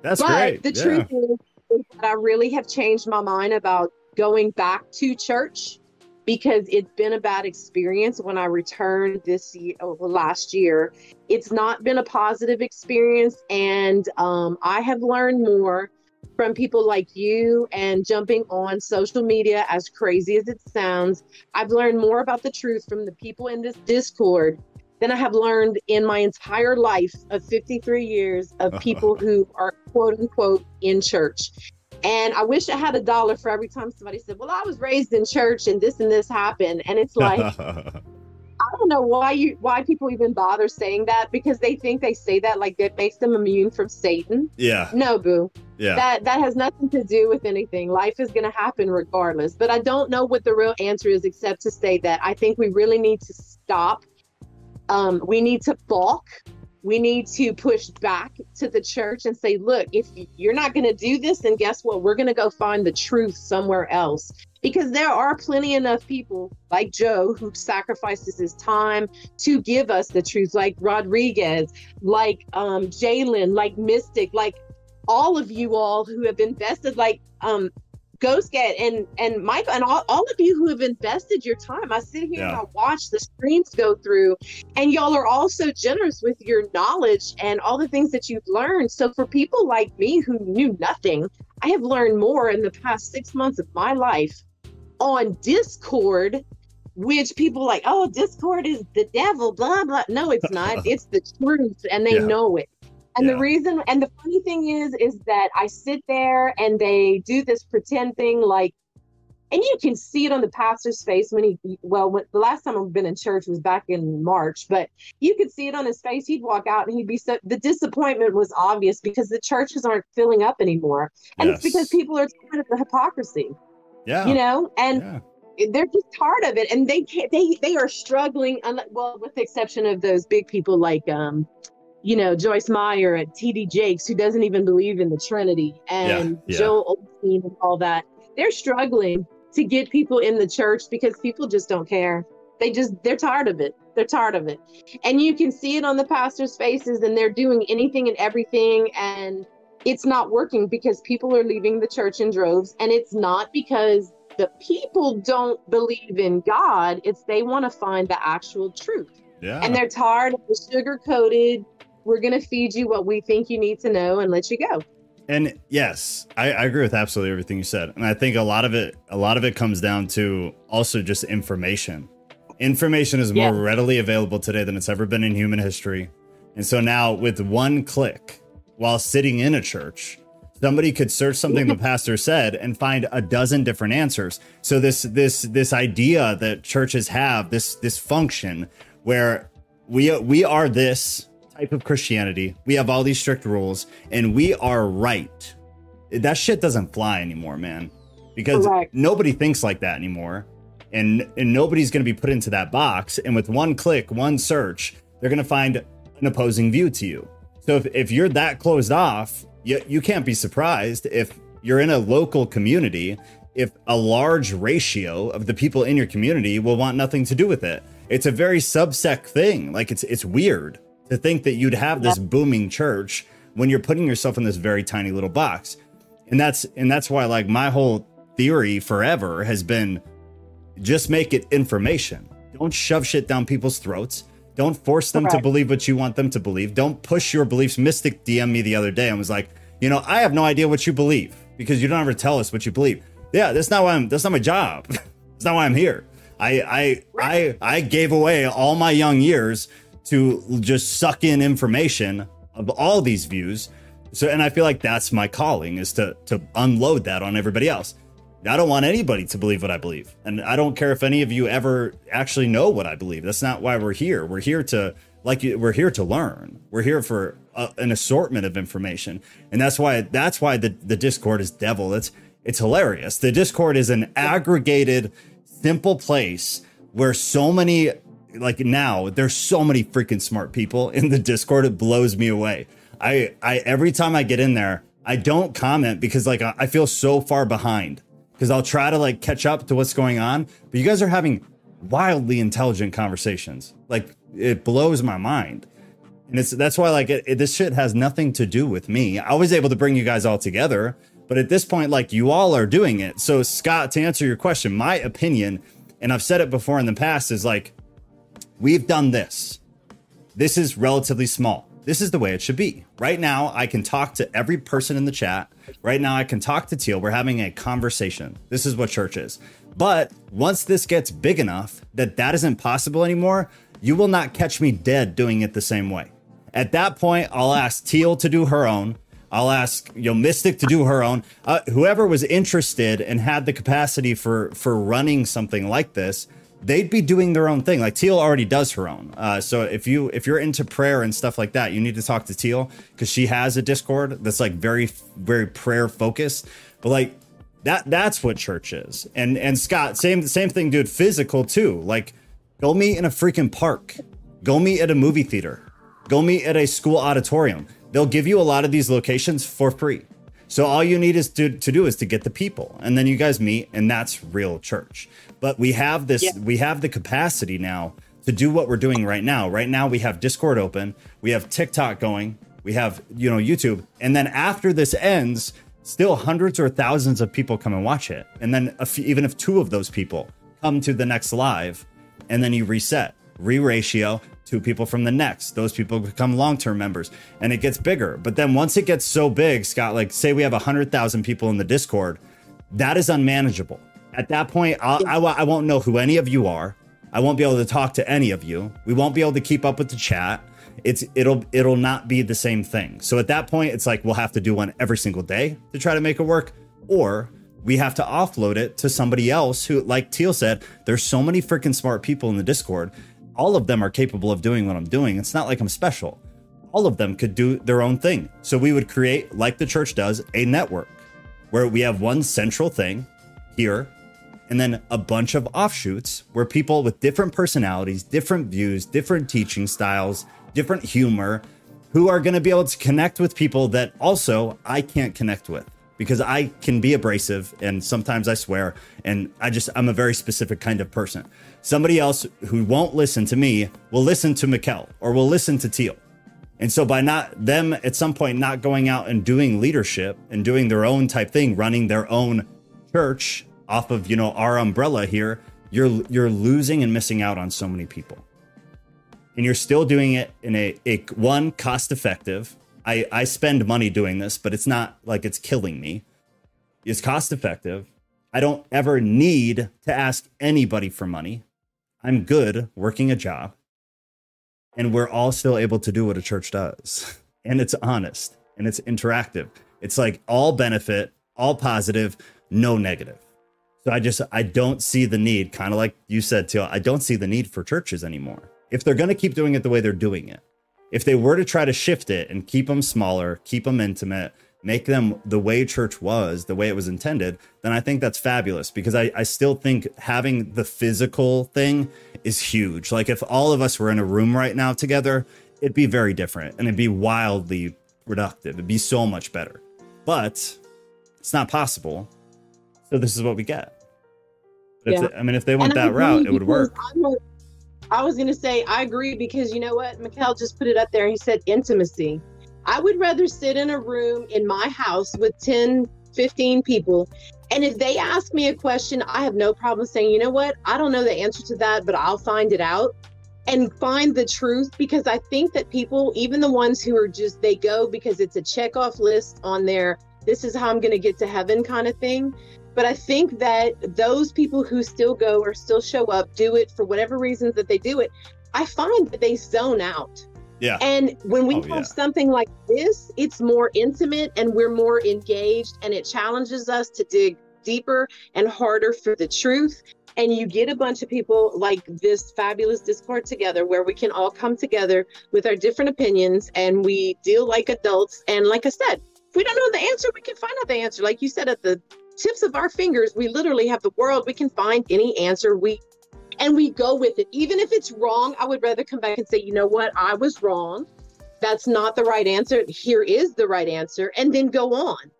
That's but great. But the yeah. truth is that I really have changed my mind about going back to church, because it's been a bad experience when I returned this year, last year. It's not been a positive experience, and um, I have learned more from people like you and jumping on social media, as crazy as it sounds. I've learned more about the truth from the people in this Discord than I have learned in my entire life of fifty-three years of people who are quote unquote in church. And I wish I had a dollar for every time somebody said, well, I was raised in church and this and this happened. And it's like, I don't know why you, why people even bother saying that, because they think they say that like that makes them immune from Satan. Yeah. No, boo. Yeah. That, that has nothing to do with anything. Life is going to happen regardless. But I don't know what the real answer is, except to say that I think we really need to stop. Um, we need to balk. We need to push back to the church and say, look, if you're not going to do this, then guess what? We're going to go find the truth somewhere else, because there are plenty enough people like Joe who sacrifices his time to give us the truth, like Rodriguez, like um, Jalen, like Mystic, like all of you all who have invested, like um, Ghost Get and, and Michael and all, all of you who have invested your time. I sit here yeah. and I watch the streams go through, and y'all are all so generous with your knowledge and all the things that you've learned. So for people like me who knew nothing, I have learned more in the past six months of my life on Discord, which people like, oh, Discord is the devil, blah, blah. No, it's not. It's the truth, and they yeah. know it. And yeah. the reason, and the funny thing is, is that I sit there and they do this pretend thing, like, and you can see it on the pastor's face when he, well, when, the last time I've been in church was back in March, but you could see it on his face. He'd walk out and he'd be so, the disappointment was obvious, because the churches aren't filling up anymore. And yes. it's because people are tired of the hypocrisy, yeah, you know, and yeah. they're just tired of it. And they can't, they, they are struggling, well, with the exception of those big people like, um, you know, Joyce Meyer at T D Jakes, who doesn't even believe in the Trinity, and yeah, yeah. Joel Osteen and all that. They're struggling to get people in the church because people just don't care. They just, they're tired of it. They're tired of it. And you can see it on the pastors' faces, and they're doing anything and everything. And it's not working, because people are leaving the church in droves. And it's not because the people don't believe in God. It's they want to find the actual truth. Yeah. And they're tired of the sugar-coated, we're going to feed you what we think you need to know and let you go. And yes, I, I agree with absolutely everything you said. And I think a lot of it, a lot of it comes down to also just information. Information is more yeah. readily available today than it's ever been in human history. And so now with one click while sitting in a church, somebody could search something the pastor said and find a dozen different answers. So this, this, this idea that churches have this, this function where we, we are this type of Christianity, we have all these strict rules and we are right, that shit doesn't fly anymore, man, because Correct. Nobody thinks like that anymore, and and nobody's going to be put into that box. And with one click, one search, they're going to find an opposing view to you. So if, if you're that closed off, you, you can't be surprised if you're in a local community, if a large ratio of the people in your community will want nothing to do with it. It's a very subsect thing. Like it's it's weird to think that you'd have this booming church when you're putting yourself in this very tiny little box. And that's and that's why, like, my whole theory forever has been just make it information. Don't shove shit down people's throats. Don't force them Correct. To believe what you want them to believe. Don't push your beliefs. Mystic D M'd me the other day and was like, you know, I have no idea what you believe because you don't ever tell us what you believe. Yeah, that's not why I'm that's not my job. That's not why I'm here. I I I I gave away all my young years to just suck in information of all these views. So, and I feel like that's my calling, is to to unload that on everybody else. I don't want anybody to believe what I believe. And I don't care if any of you ever actually know what I believe. That's not why we're here. We're here to, like, we're here to learn. We're here for a, an assortment of information. And that's why, that's why the, the Discord is devil. It's, it's hilarious. The Discord is an aggregated, simple place where so many, like, now there's so many freaking smart people in the Discord. It blows me away. I, I every time I get in there, I don't comment because like I feel so far behind because I'll try to like catch up to what's going on. But you guys are having wildly intelligent conversations. Like it blows my mind. And it's that's why like it, it, this shit has nothing to do with me. I was able to bring you guys all together. But at this point, like you all are doing it. So Scott, to answer your question, my opinion, and I've said it before in the past, is like, we've done this. This is relatively small. This is the way it should be. Right now, I can talk to every person in the chat. Right now, I can talk to Teal. We're having a conversation. This is what church is. But once this gets big enough that that isn't possible anymore, you will not catch me dead doing it the same way. At that point, I'll ask Teal to do her own. I'll ask, you know, Mystic to do her own. Uh, whoever was interested and had the capacity for for running something like this, they'd be doing their own thing. Like Teal already does her own. Uh, so if you if you're into prayer and stuff like that, you need to talk to Teal because she has a Discord that's like very, very prayer focused. But like that that's what church is. And and Scott, same same thing, dude. Physical too. Like go meet in a freaking park. Go meet at a movie theater. Go meet at a school auditorium. They'll give you a lot of these locations for free. So all you need is to, to do is to get the people and then you guys meet and that's real church. But we have this, yeah. we have the capacity now to do what we're doing right now. Right now we have Discord open, we have TikTok going, we have, you know, YouTube. And then after this ends, still hundreds or thousands of people come and watch it. And then a few, even if two of those people come to the next live and then you reset, re-ratio, two people from the next, those people become long-term members and it gets bigger. But then once it gets so big, Scott, like say we have a hundred thousand people in the Discord, that is unmanageable. At that point, I'll, I, I won't know who any of you are. I won't be able to talk to any of you. We won't be able to keep up with the chat. It's it'll it'll not be the same thing. So at that point, it's like we'll have to do one every single day to try to make it work, or we have to offload it to somebody else who, like Teal said, there's so many freaking smart people in the Discord. All of them are capable of doing what I'm doing. It's not like I'm special. All of them could do their own thing. So we would create, like the church does, a network where we have one central thing here and then a bunch of offshoots where people with different personalities, different views, different teaching styles, different humor, who are going to be able to connect with people that also I can't connect with because I can be abrasive and sometimes I swear and I just, I'm a very specific kind of person. Somebody else who won't listen to me will listen to Mikkel or will listen to Teal. And so by not them at some point not going out and doing leadership and doing their own type thing, running their own church off of, you know, our umbrella here, you're you're losing and missing out on so many people. And you're still doing it in a, a one, cost effective. I, I spend money doing this, but it's not like it's killing me. It's cost effective. I don't ever need to ask anybody for money. I'm good working a job and we're all still able to do what a church does. And it's honest and it's interactive. It's like all benefit, all positive, no negative. So I just, I don't see the need, kind of like you said, Teal, I don't see the need for churches anymore. If they're going to keep doing it the way they're doing it, if they were to try to shift it and keep them smaller, keep them intimate, make them the way church was, the way it was intended, then I think that's fabulous because I, I still think having the physical thing is huge. Like if all of us were in a room right now together, it'd be very different and it'd be wildly productive. It'd be so much better, but it's not possible. So this is what we get. Yeah. If, I mean, if they went that route, it would work. I was going to say, I agree because you know what? Mikkel just put it up there. He said intimacy. I would rather sit in a room in my house with ten, fifteen people. And if they ask me a question, I have no problem saying, you know what? I don't know the answer to that, but I'll find it out and find the truth. Because I think that people, even the ones who are just, they go because it's a checkoff list on their, this is how I'm going to get to heaven kind of thing. But I think that those people who still go or still show up, do it for whatever reasons that they do it, I find that they zone out. Yeah. And when we oh, have yeah. something like this, it's more intimate and we're more engaged and it challenges us to dig deeper and harder for the truth. And you get a bunch of people like this fabulous Discord together where we can all come together with our different opinions and we deal like adults. And like I said, if we don't know the answer, we can find out the answer. Like you said, at the tips of our fingers, we literally have the world. We can find any answer we and we go with it. Even if it's wrong, I would rather come back and say, you know what? I was wrong. that's not the right answer, here is the right answer, and then go on.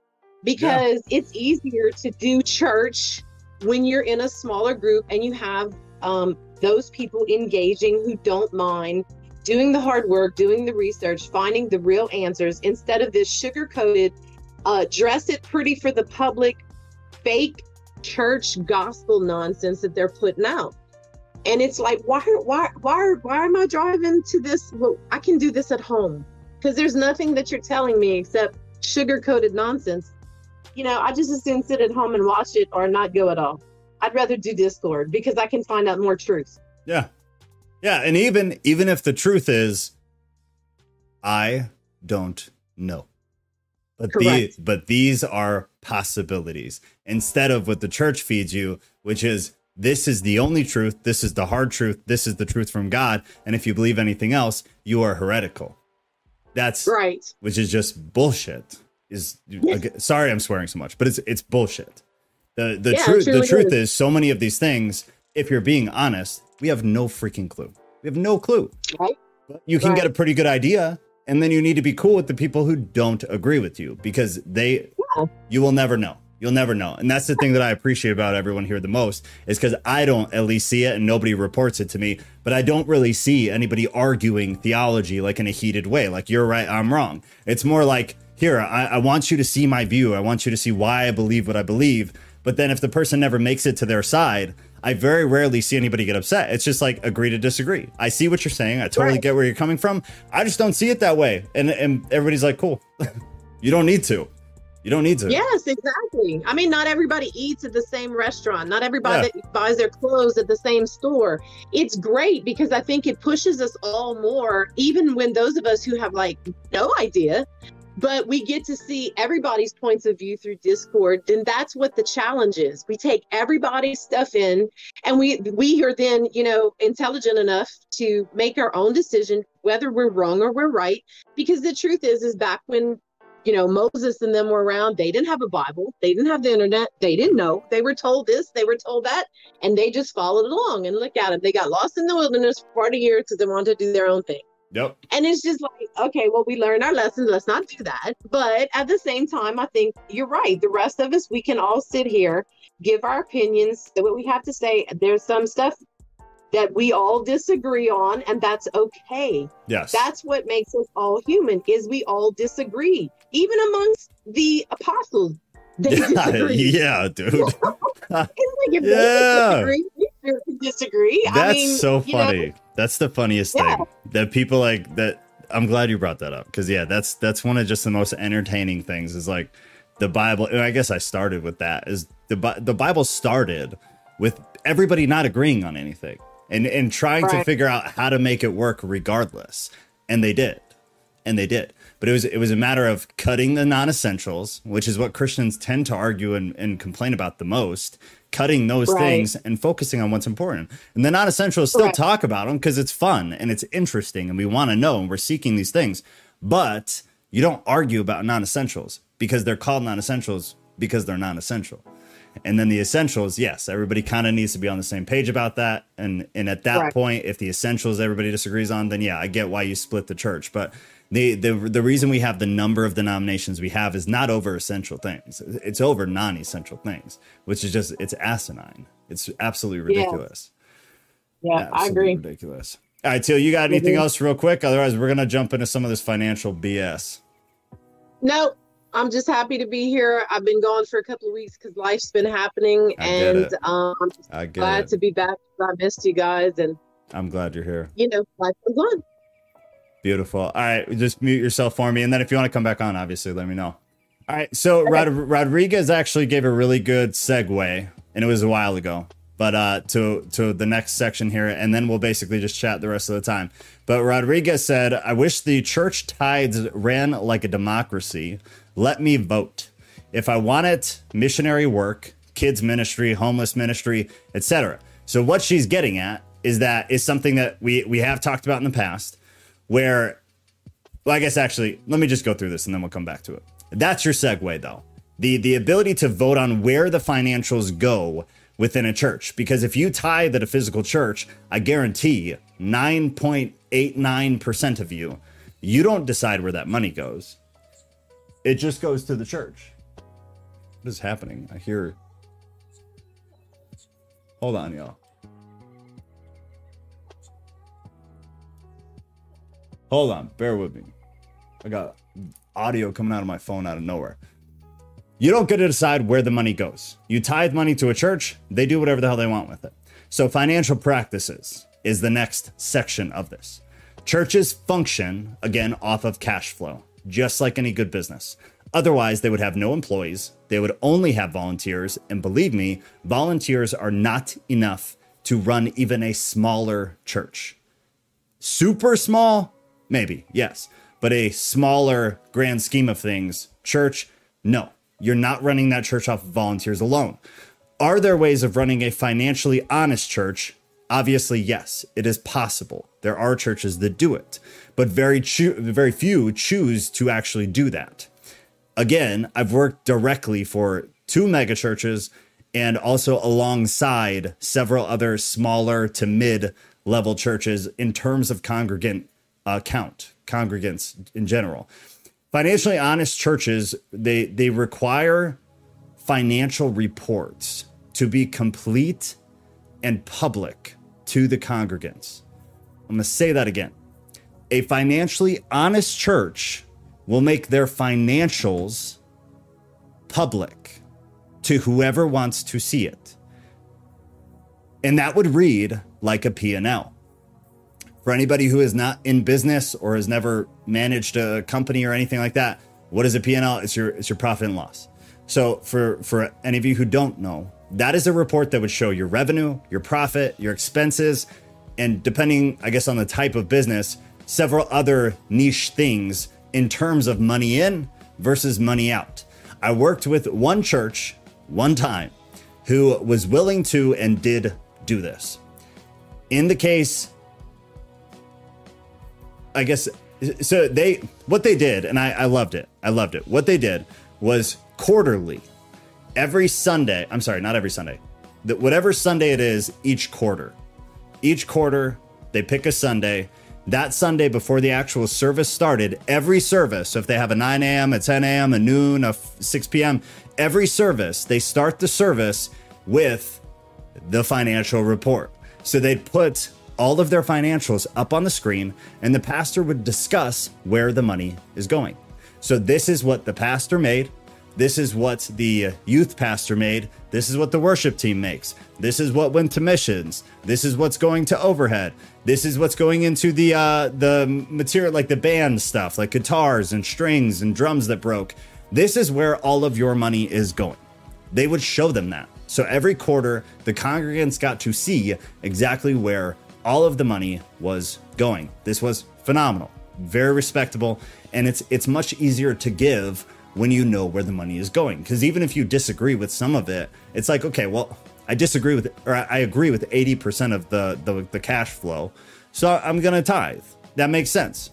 Because yeah. it's easier to do church when you're in a smaller group and you have um, those people engaging who don't mind doing the hard work, doing the research, finding the real answers, instead of this sugar-coated, uh, dress it pretty for the public, fake church gospel nonsense that they're putting out. And it's like, why, why, why, why am I driving to this? Well, I can do this at home, because there's nothing that you're telling me except sugar-coated nonsense. You know, I just as soon sit at home and watch it or not go at all. I'd rather do Discord because I can find out more truth. Yeah. Yeah. And even, even if the truth is, I don't know, but these, but these are possibilities, instead of what the church feeds you, which is, this is the only truth. This is the hard truth. This is the truth from God. And if you believe anything else, you are heretical. That's right. Which is just bullshit. Is yes. Sorry, I'm swearing so much, but it's it's bullshit. The the yeah, truth the truth is. is so many of these things, if you're being honest, we have no freaking clue. We have no clue. Right. You can right. get a pretty good idea, and then you need to be cool with the people who don't agree with you, because they yeah. you will never know. You'll never know. And that's the thing that I appreciate about everyone here the most, is because I don't at least see it, and nobody reports it to me, but I don't really see anybody arguing theology like in a heated way. Like, you're right, I'm wrong. It's more like, here, I, I want you to see my view. I want you to see why I believe what I believe. But then if the person never makes it to their side, I very rarely see anybody get upset. It's just like, agree to disagree. I see what you're saying. I totally right. get where you're coming from. I just don't see it that way. And, and everybody's like, cool, you don't need to. You don't need to. Yes, exactly. I mean, not everybody eats at the same restaurant. Not everybody yeah. that buys their clothes at the same store. It's great, because I think it pushes us all more, even when those of us who have like no idea, but we get to see everybody's points of view through Discord. Then that's what the challenge is. We take everybody's stuff in, and we we are then, you know, intelligent enough to make our own decision, whether we're wrong or we're right. Because the truth is, is back when, you know, Moses and them were around, they didn't have a Bible. They didn't have the internet. They didn't know. They were told this, they were told that, and they just followed along. And look at them. They got lost in the wilderness for forty years because they wanted to do their own thing. Yep. And it's just like, okay, well, we learned our lessons. Let's not do that. But at the same time, I think you're right. The rest of us, we can all sit here, give our opinions, what we have to say. There's some stuff that we all disagree on, and that's okay. Yes. That's what makes us all human, is we all disagree. Even amongst the apostles, they disagree. Yeah, dude. It's like, if yeah. they disagree, we disagree. That's I mean, so funny. You know, that's the funniest yeah. thing that people like that. I'm glad you brought that up, because, yeah, that's that's one of just the most entertaining things, is like the Bible. And I guess I started with that, is the, the Bible started with everybody not agreeing on anything. And and trying right. to figure out how to make it work regardless. And they did. And they did. But it was it was a matter of cutting the non-essentials, which is what Christians tend to argue and, and complain about the most. Cutting those right. things and focusing on what's important. And the non-essentials still right. talk about them because it's fun and it's interesting. And we want to know, and we're seeking these things. But you don't argue about non-essentials, because they're called non-essentials because they're non-essential. And then the essentials, yes, everybody kind of needs to be on the same page about that. And and at that right. point, if the essentials everybody disagrees on, then yeah, I get why you split the church. But the, the the reason we have the number of denominations we have is not over essential things. It's over non-essential things, which is just, it's asinine. It's absolutely ridiculous. Yeah, yeah absolutely I agree. Ridiculous. All right, Teal, you got anything mm-hmm. else real quick? Otherwise, we're going to jump into some of this financial B S. No. I'm just happy to be here. I've been gone for a couple of weeks because life's been happening, I and um, I'm just I glad it. to be back. I missed you guys, and I'm glad you're here. You know, life goes on. Beautiful. All right, just mute yourself for me, and then if you want to come back on, obviously, let me know. All right. So okay. Rod- Rodriguez actually gave a really good segue, and it was a while ago, but uh, to to the next section here, and then we'll basically just chat the rest of the time. But Rodriguez said, "I wish the church tithes ran like a democracy. Let me vote. If I want it, missionary work, kids ministry, homeless ministry, et cetera" So what she's getting at is that is something that we, we have talked about in the past, where, well, I guess actually, let me just go through this and then we'll come back to it. That's your segue, though. The, the ability to vote on where the financials go within a church, because if you tithe at a physical church, I guarantee nine point eight nine percent of you You don't decide where that money goes. It just goes to the church. What is happening? I hear. Hold on, y'all. Hold on, bear with me. I got audio coming out of my phone out of nowhere. You don't get to decide where the money goes. You tithe money to a church, they do whatever the hell they want with it. So financial practices is the next section of this. Churches function, again, off of cash flow, just like any good business. Otherwise, they would have no employees. They would only have volunteers. And believe me, volunteers are not enough to run even a smaller church. Super small? Maybe, yes. But a smaller grand scheme of things, church, no. You're not running that church off of volunteers alone. Are there ways of running a financially honest church? Obviously, yes, it is possible. There are churches that do it, but very, cho- very few choose to actually do that. Again, I've worked directly for two mega churches and also alongside several other smaller to mid-level churches in terms of congregant uh, count, congregants in general. Financially honest churches, they, they require financial reports to be complete and public to the congregants. I'm going to say that again. A financially honest church will make their financials public to whoever wants to see it. And that would read like a P and L. For anybody who is not in business or has never managed a company or anything like that, what is a P and L? It's your, it's your profit and loss. So for, for any of you who don't know, that is a report that would show your revenue, your profit, your expenses, and depending, I guess, on the type of business, several other niche things in terms of money in versus money out. I worked with one church one time who was willing to and did do this. In the case... I guess, so they, what they did, and I, I loved it. I loved it. What they did was quarterly, every Sunday, I'm sorry, not every Sunday, that whatever Sunday it is, each quarter, each quarter, they pick a Sunday. That Sunday before the actual service started, every service, so if they have a nine a.m., a ten a.m., a noon, a six p.m., every service, they start the service with the financial report. So they'd put all of their financials up on the screen, and the pastor would discuss where the money is going. So this is what the pastor made. This is what the youth pastor made. This is what the worship team makes. This is what went to missions. This is what's going to overhead. This is what's going into the uh, the material, like the band stuff, like guitars and strings and drums that broke. This is where all of your money is going. They would show them that. So every quarter, the congregants got to see exactly where all of the money was going. This was phenomenal, very respectable, and it's it's much easier to give when you know where the money is going. Because even if you disagree with some of it, it's like, okay, well, I disagree with, or I agree with eighty percent of the, the, the cash flow, so I'm going to tithe. That makes sense.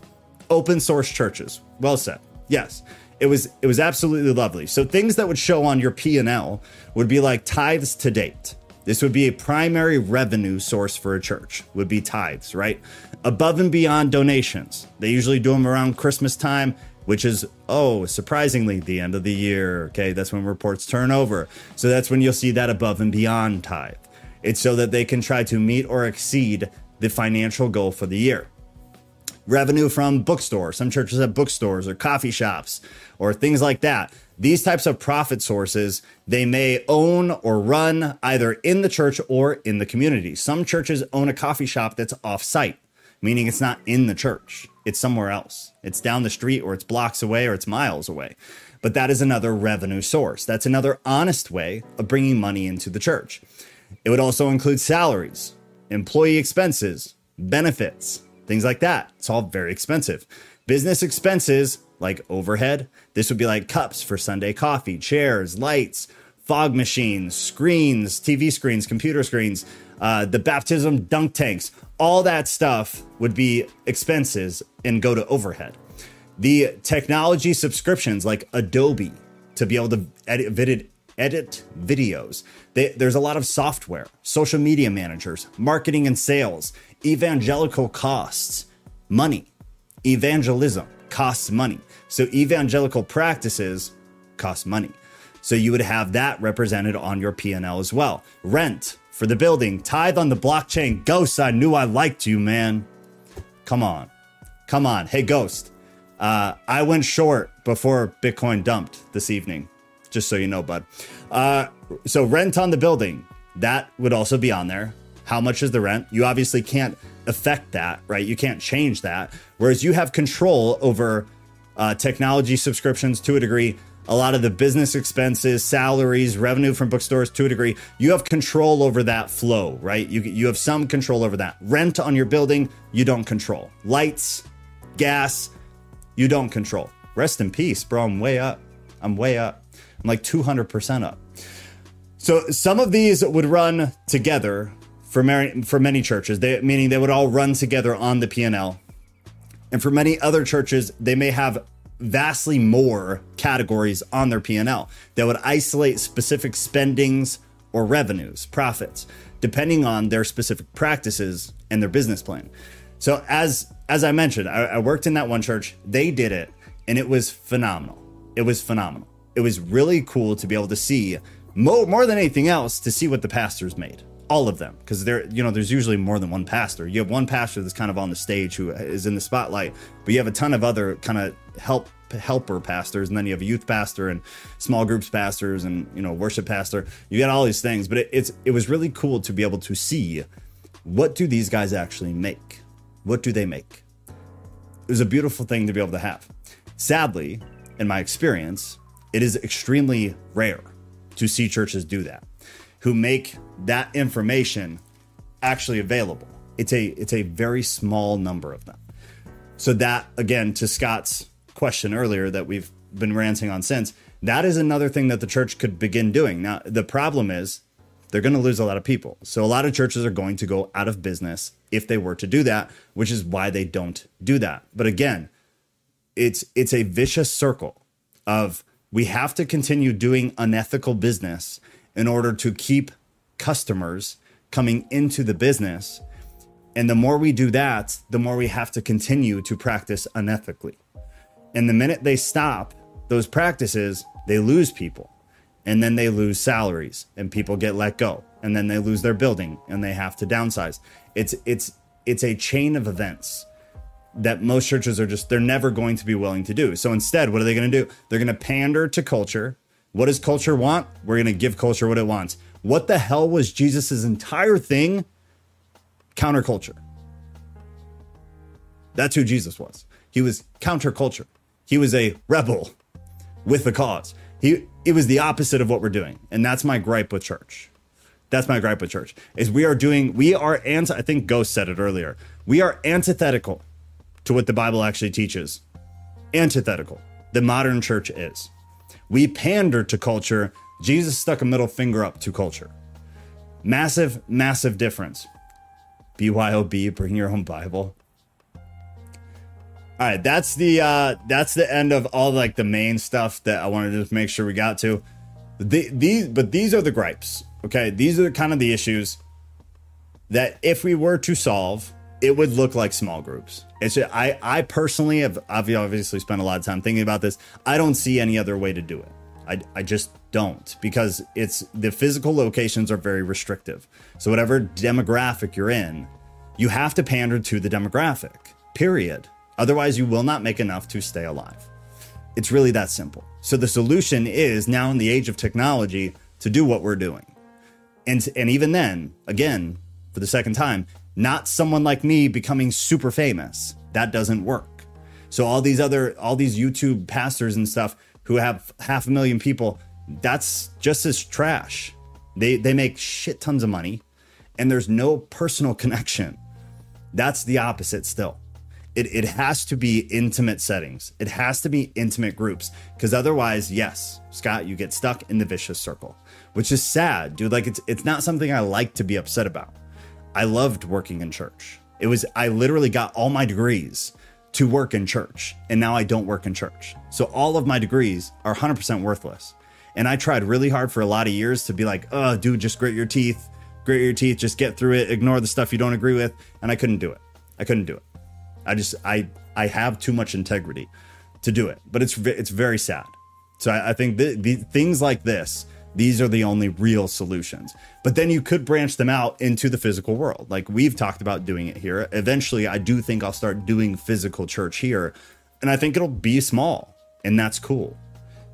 Open source churches, well said. Yes, it was it was absolutely lovely. So things that would show on your P and L would be like tithes to date. This would be a primary revenue source for a church, would be tithes, right? Above and beyond donations. They usually do them around Christmas time, which is, oh, surprisingly, the end of the year. Okay, that's when reports turn over. So that's when you'll see that above and beyond tithe. It's so that they can try to meet or exceed the financial goal for the year. Revenue from bookstores. Some churches have bookstores or coffee shops or things like that. These types of profit sources, they may own or run either in the church or in the community. Some churches own a coffee shop that's off-site, meaning it's not in the church. It's somewhere else. It's down the street or it's blocks away or it's miles away. But that is another revenue source. That's another honest way of bringing money into the church. It would also include salaries, employee expenses, benefits, things like that. It's all very expensive. Business expenses, like overhead. This would be like cups for Sunday coffee, chairs, lights, fog machines, screens, T V screens, computer screens, uh, the baptism dunk tanks, all that stuff would be expenses and go to overhead. The technology subscriptions like Adobe to be able to edit, edit, edit videos. They, there's a lot of software, social media managers, marketing and sales, evangelical costs, money. Evangelism costs money. So evangelical practices cost money. So you would have that represented on your P and L as well. Rent for the building, tithe on the blockchain. Ghost, I knew I liked you, man. Come on. Come on. Hey, Ghost, uh, I went short before Bitcoin dumped this evening. Just so you know, bud. Uh, so rent on the building, that would also be on there. How much is the rent? You obviously can't affect that, right? You can't change that. Whereas you have control over uh, technology subscriptions to a degree, a lot of the business expenses, salaries, revenue from bookstores to a degree. You have control over that flow, right? You, you have some control over that. Rent on your building, you don't control. Lights, gas, you don't control. Rest in peace, bro. I'm way up. I'm way up. I'm like two hundred percent up. So some of these would run together for many, for many churches, they, meaning they would all run together on the P and L. And for many other churches, they may have vastly more categories on their P and L that would isolate specific spendings or revenues, profits, depending on their specific practices and their business plan. So as, as I mentioned, I, I worked in that one church, they did it, and it was phenomenal. It was phenomenal. It was really cool to be able to see, more, more than anything else, to see what the pastors made. All of them, because there, you know, there's usually more than one pastor. You have one pastor that's kind of on the stage who is in the spotlight, but you have a ton of other kind of help helper pastors, and then you have a youth pastor and small groups pastors, and you know, worship pastor. You got all these things, but it, it's it was really cool to be able to see, what do these guys actually make? What do they make? It was a beautiful thing to be able to have. Sadly, in my experience, it is extremely rare to see churches do that, who make that information actually available. It's a it's a very small number of them. So that, again, to Scott's question earlier that we've been ranting on since, that is another thing that the church could begin doing. Now, the problem is they're going to lose a lot of people. So a lot of churches are going to go out of business if they were to do that, which is why they don't do that. But again, it's it's a vicious circle of, we have to continue doing unethical business in order to keep customers coming into the business. And the more we do that, the more we have to continue to practice unethically. And the minute they stop those practices, they lose people, and then they lose salaries, and people get let go, and then they lose their building and they have to downsize. It's, it's, it's a chain of events that most churches are just, they're never going to be willing to do. So instead, what are they going to do? They're going to pander to culture. What does culture want? We're going to give culture what it wants. What the hell was Jesus's entire thing? Counterculture. That's who Jesus was. He was counterculture. He was a rebel with a cause. He, it was the opposite of what we're doing. And that's my gripe with church. That's my gripe with church is we are doing, we are anti, I think Ghost said it earlier. We are antithetical to what the Bible actually teaches. Antithetical. The modern church is. We pander to culture. Jesus stuck a middle finger up to culture. Massive, massive difference. B Y O B, bring your own Bible. All right, that's the uh, that's the end of all like the main stuff that I wanted to just make sure we got to. The, these, but these are the gripes, okay? These are kind of the issues that if we were to solve, it would look like small groups. It's I I personally have I've obviously spent a lot of time thinking about this. I don't see any other way to do it. I, I just don't, because it's the physical locations are very restrictive. So whatever demographic you're in, you have to pander to the demographic, period. Otherwise, you will not make enough to stay alive. It's really that simple. So the solution is now in the age of technology to do what we're doing. And, and even then, again, for the second time, not someone like me becoming super famous. That doesn't work. So all these other, all these YouTube pastors and stuff who have half a million people, that's just as trash. They they make shit tons of money and there's no personal connection. That's the opposite still. It it has to be intimate settings. It has to be intimate groups, because otherwise, yes, Scott, you get stuck in the vicious circle, which is sad, dude. Like it's it's not something I like to be upset about. I loved working in church. It was, I literally got all my degrees to work in church, and now I don't work in church. So all of my degrees are one hundred percent worthless. And I tried really hard for a lot of years to be like, oh, dude, just grit your teeth, grit your teeth, just get through it, ignore the stuff you don't agree with. And I couldn't do it. I couldn't do it. I just, I I have too much integrity to do it. But it's it's very sad. So I, I think the, the things like this, these are the only real solutions. But then you could branch them out into the physical world. Like we've talked about doing it here. Eventually, I do think I'll start doing physical church here. And I think it'll be small. And that's cool.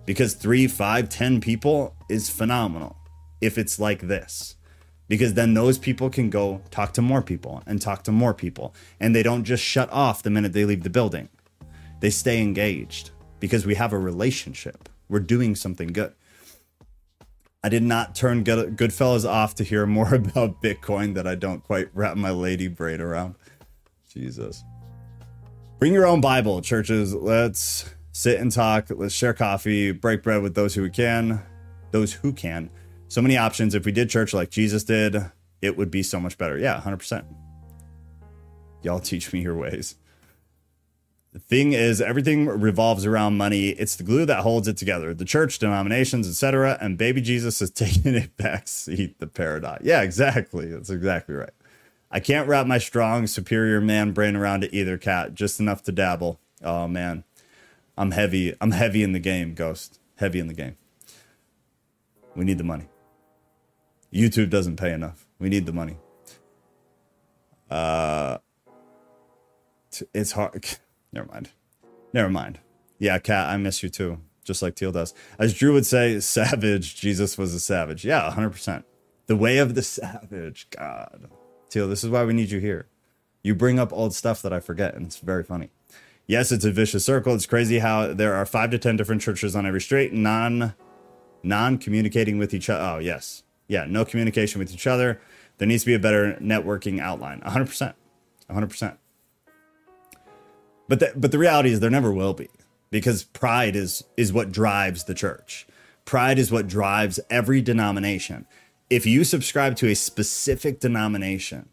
Because three, five, ten people is phenomenal if it's like this. Because then those people can go talk to more people and talk to more people. And they don't just shut off the minute they leave the building. They stay engaged because we have a relationship. We're doing something good. I did not turn Good- Goodfellas off to hear more about Bitcoin that I don't quite wrap my lady braid around. Jesus. Bring your own Bible, churches. Let's sit and talk. Let's share coffee, break bread with those who can, those who can. So many options. If we did church like Jesus did, it would be so much better. Yeah, one hundred percent. Y'all teach me your ways. The thing is, everything revolves around money. It's the glue that holds it together. The church, denominations, et cetera. And baby Jesus has taken a back seat, the paradox. Yeah, exactly. That's exactly right. I can't wrap my strong, superior man brain around it either, Cat. Just enough to dabble. Oh, man. I'm heavy. I'm heavy in the game, Ghost. Heavy in the game. We need the money. YouTube doesn't pay enough. We need the money. Uh, it's hard. Never mind. Never mind. Yeah, Kat, I miss you too. Just like Teal does. As Drew would say, savage. Jesus was a savage. Yeah, one hundred percent. The way of the savage. God. Teal, this is why we need you here. You bring up old stuff that I forget, and it's very funny. Yes, it's a vicious circle. It's crazy how there are five to ten different churches on every street. Non- non-communicating with each other. Oh, yes. Yeah, no communication with each other. There needs to be a better networking outline. one hundred percent. one hundred percent. But the, but the reality is there never will be, because pride is is what drives the church. Pride is what drives every denomination. If you subscribe to a specific denomination,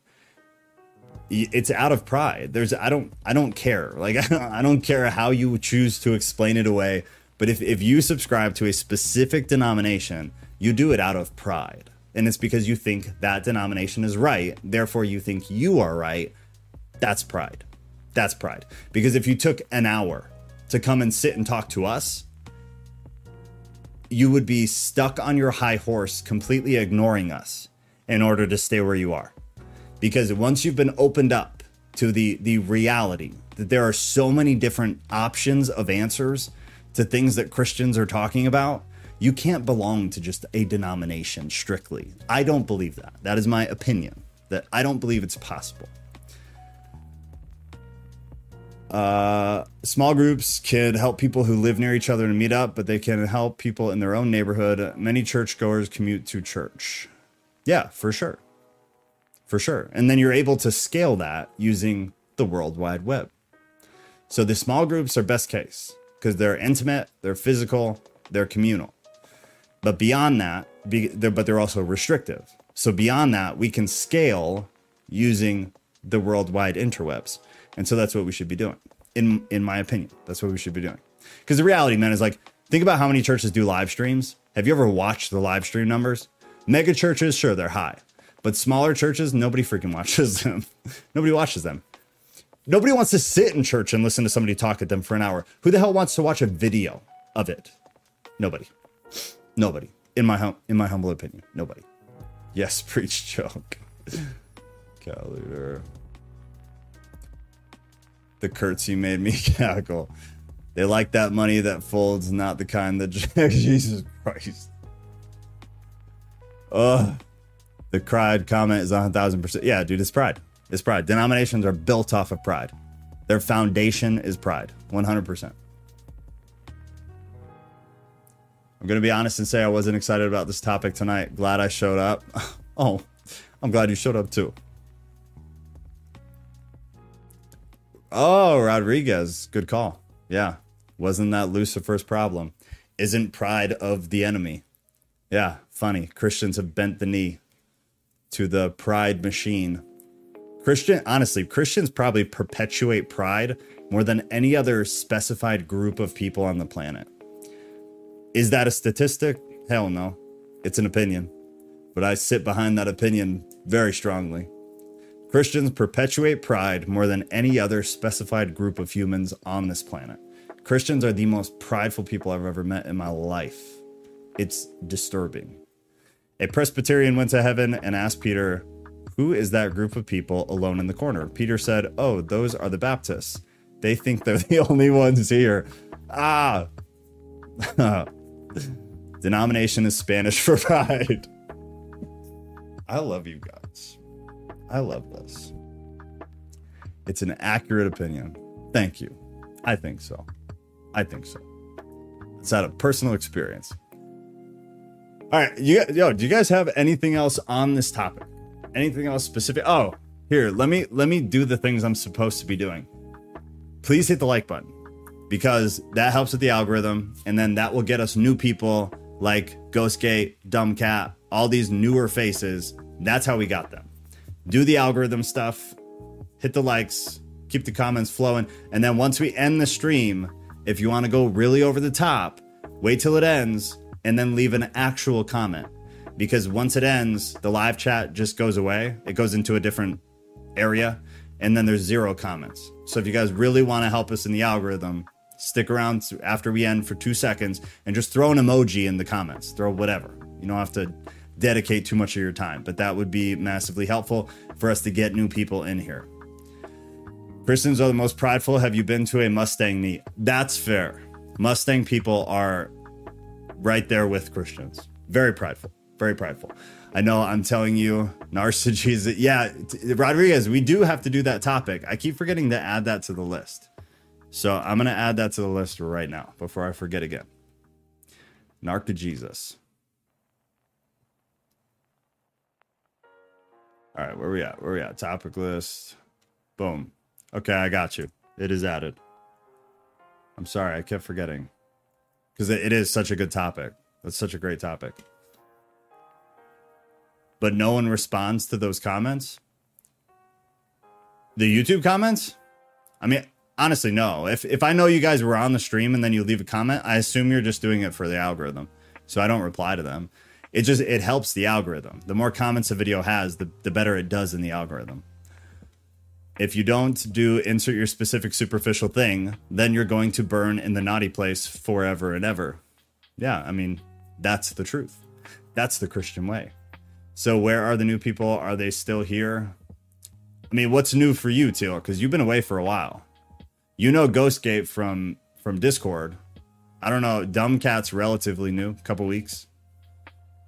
it's out of pride. There's I don't I don't care. Like I don't, I don't care how you choose to explain it away. But if, if you subscribe to a specific denomination, you do it out of pride. And it's because you think that denomination is right. Therefore, you think you are right. That's pride. That's pride. Because if you took an hour to come and sit and talk to us, you would be stuck on your high horse, completely ignoring us in order to stay where you are. Because once you've been opened up to the, the reality that there are so many different options of answers to things that Christians are talking about, you can't belong to just a denomination strictly. I don't believe that. That is my opinion. That I don't believe it's possible. Uh, small groups can help people who live near each other to meet up, but they can help people in their own neighborhood. Many churchgoers commute to church. Yeah, for sure. For sure. And then you're able to scale that using the World Wide Web. So the small groups are best case, because they're intimate, they're physical, they're communal. But beyond that, be, they're, but they're also restrictive. So beyond that, we can scale using the worldwide interwebs. And so that's what we should be doing. In in my opinion, that's what we should be doing. Because the reality, man, is like, think about how many churches do live streams. Have you ever watched the live stream numbers? Mega churches, sure, they're high. But smaller churches, nobody freaking watches them. Nobody watches them. Nobody wants to sit in church and listen to somebody talk at them for an hour. Who the hell wants to watch a video of it? Nobody. Nobody. In my hum- in my humble opinion, nobody. Yes, preach, joke. Calendar. The curtsy made me cackle. They like that money that folds, not the kind that Jesus Christ. Ugh. The cried comment is on a thousand percent. Yeah, dude, it's pride. It's pride. Denominations are built off of pride. Their foundation is pride. one hundred percent. I'm going to be honest and say I wasn't excited about this topic tonight. Glad I showed up. Oh, I'm glad you showed up too. Oh, Rodriguez. Good call. Yeah. Wasn't that Lucifer's problem? Isn't pride of the enemy? Yeah. Funny. Christians have bent the knee to the pride machine. Christian, honestly, Christians probably perpetuate pride more than any other specified group of people on the planet. Is that a statistic? Hell no. It's an opinion. But I sit behind that opinion very strongly. Christians perpetuate pride more than any other specified group of humans on this planet. Christians are the most prideful people I've ever met in my life. It's disturbing. A Presbyterian went to heaven and asked Peter, "Who is that group of people alone in the corner?" Peter said, "Oh, those are the Baptists. They think they're the only ones here." Ah. Denomination is Spanish for pride. I love you guys. I love this. It's an accurate opinion. Thank you. I think so. I think so. It's out of personal experience. All right, you, yo, do you guys have anything else on this topic? Anything else specific? Oh, here, let me let me do the things I'm supposed to be doing. Please hit the like button because that helps with the algorithm, and then that will get us new people like Ghostgate, Dumb Cat, all these newer faces. That's how we got them. Do the algorithm stuff, hit the likes, keep the comments flowing, and then once we end the stream, if you want to go really over the top, wait till it ends. And then leave an actual comment, because once it ends, the live chat just goes away. It goes into a different area, and then there's zero comments. So if you guys really want to help us in the algorithm, stick around after we end for two seconds and just throw an emoji in the comments. Throw whatever. You don't have to dedicate too much of your time, but that would be massively helpful for us to get new people in here. Christians are the most prideful. Have you been to a Mustang meet? That's fair. Mustang people are right there with Christians. Very prideful, very prideful. I know I'm telling you, narcissism. Yeah, Rodriguez, we do have to do that topic. I keep forgetting to add that to the list. So I'm going to add that to the list right now before I forget again. Narc-to-Jesus. All right, where we at? Where we at? Topic list. Boom. Okay, I got you. It is added. I'm sorry, I kept forgetting. Because it is such a good topic. That's such a great topic. But no one responds to those comments? The YouTube comments? I mean, honestly, no. If if I know you guys were on the stream and then you leave a comment, I assume you're just doing it for the algorithm. So I don't reply to them. It just, it helps the algorithm. The more comments a video has, the, the better it does in the algorithm. If you don't do insert your specific superficial thing, then you're going to burn in the naughty place forever and ever. Yeah, I mean, that's the truth. That's the Christian way. So where are the new people? Are they still here? I mean, what's new for you, Teal? Because you've been away for a while. You know Ghostgate from, from Discord. I don't know. Dumb Cat's relatively new, a couple weeks.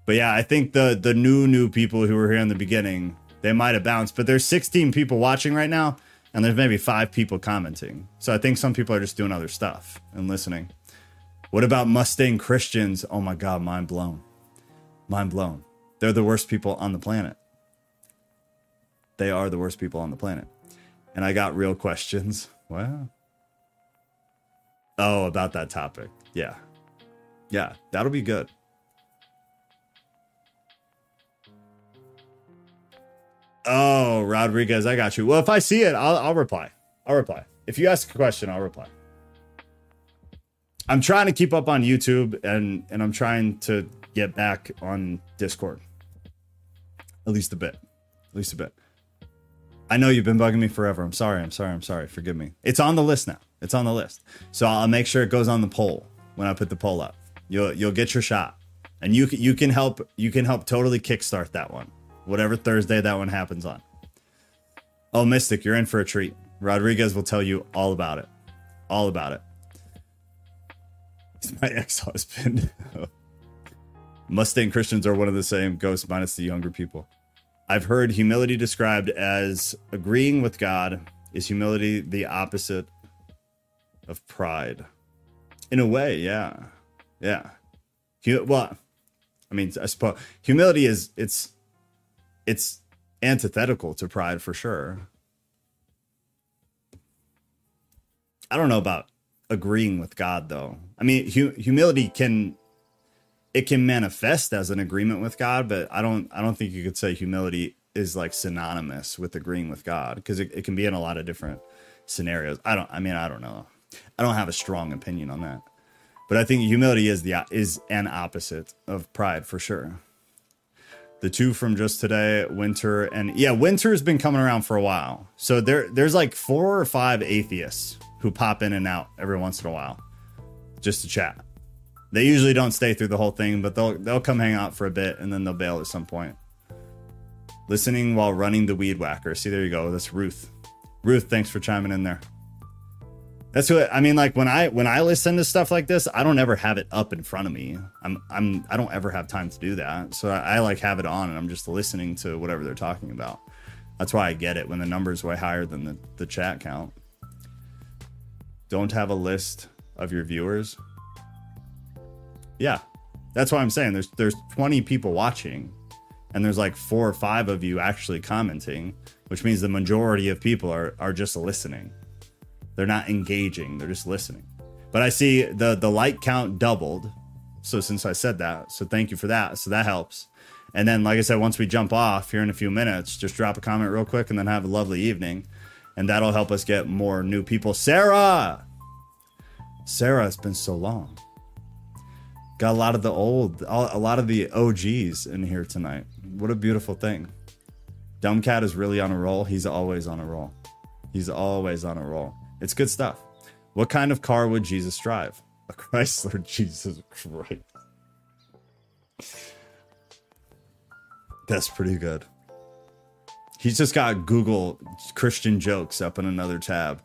But yeah, I think the the new, new people who were here in the beginning, they might have bounced, but there's sixteen people watching right now, and there's maybe five people commenting. So I think some people are just doing other stuff and listening. What about Mustang Christians? Oh my God, mind blown. Mind blown. They're the worst people on the planet. They are the worst people on the planet. And I got real questions. Wow. Oh, about that topic. Yeah. Yeah, that'll be good. Oh, Rodriguez, I got you. Well, if I see it, I'll, I'll reply. I'll reply. If you ask a question, I'll reply. I'm trying to keep up on YouTube, and, and I'm trying to get back on Discord. At least a bit. At least a bit. I know you've been bugging me forever. I'm sorry. I'm sorry. I'm sorry. Forgive me. It's on the list now. It's on the list. So I'll make sure it goes on the poll when I put the poll up. You'll you'll get your shot, and you you can help you can help totally kickstart that one. Whatever Thursday that one happens on. Oh, Mystic, you're in for a treat. Rodriguez will tell you all about it. All about it. It's my ex-husband. Mustang Christians are one of the same. Ghosts minus the younger people. I've heard humility described as agreeing with God. Is humility the opposite of pride? In a way, yeah. Yeah. Well, I mean, I suppose humility is, it's, It's antithetical to pride for sure. I don't know about agreeing with God, though. I mean, hu- humility can it can manifest as an agreement with God, but I don't I don't think you could say humility is like synonymous with agreeing with God, because it, it can be in a lot of different scenarios. I don't I mean, I don't know. I don't have a strong opinion on that, but I think humility is the is an opposite of pride for sure. the two from just today, Winter, and yeah, Winter's been coming around for a while. So there, there's like four or five atheists who pop in and out every once in a while just to chat. They usually don't stay through the whole thing, but they'll they'll come hang out for a bit and then they'll bail at some point. Listening while running the weed whacker. See, there you go. That's Ruth. Ruth, thanks for chiming in there. That's what I mean. Like when I when I listen to stuff like this, I don't ever have it up in front of me. I'm I'm I don't ever have time to do that. So I, I like have it on and I'm just listening to whatever they're talking about. That's why I get it when the number's way higher than the, the chat count. Don't have a list of your viewers. Yeah, that's why I'm saying there's there's twenty people watching and there's like four or five of you actually commenting, which means the majority of people are are just listening. They're not engaging. They're just listening. But I see the, the like count doubled. So since I said that, so thank you for that. So that helps. And then, like I said, once we jump off here in a few minutes, just drop a comment real quick and then have a lovely evening. And that'll help us get more new people. Sarah. Sarah, it's been so long. Got a lot of the old, a lot of the O Gs in here tonight. What a beautiful thing. Dumbcat is really on a roll. He's always on a roll. He's always on a roll. It's good stuff. What kind of car would Jesus drive? A Chrysler, Jesus Christ. That's pretty good. He's just got Google Christian jokes up in another tab.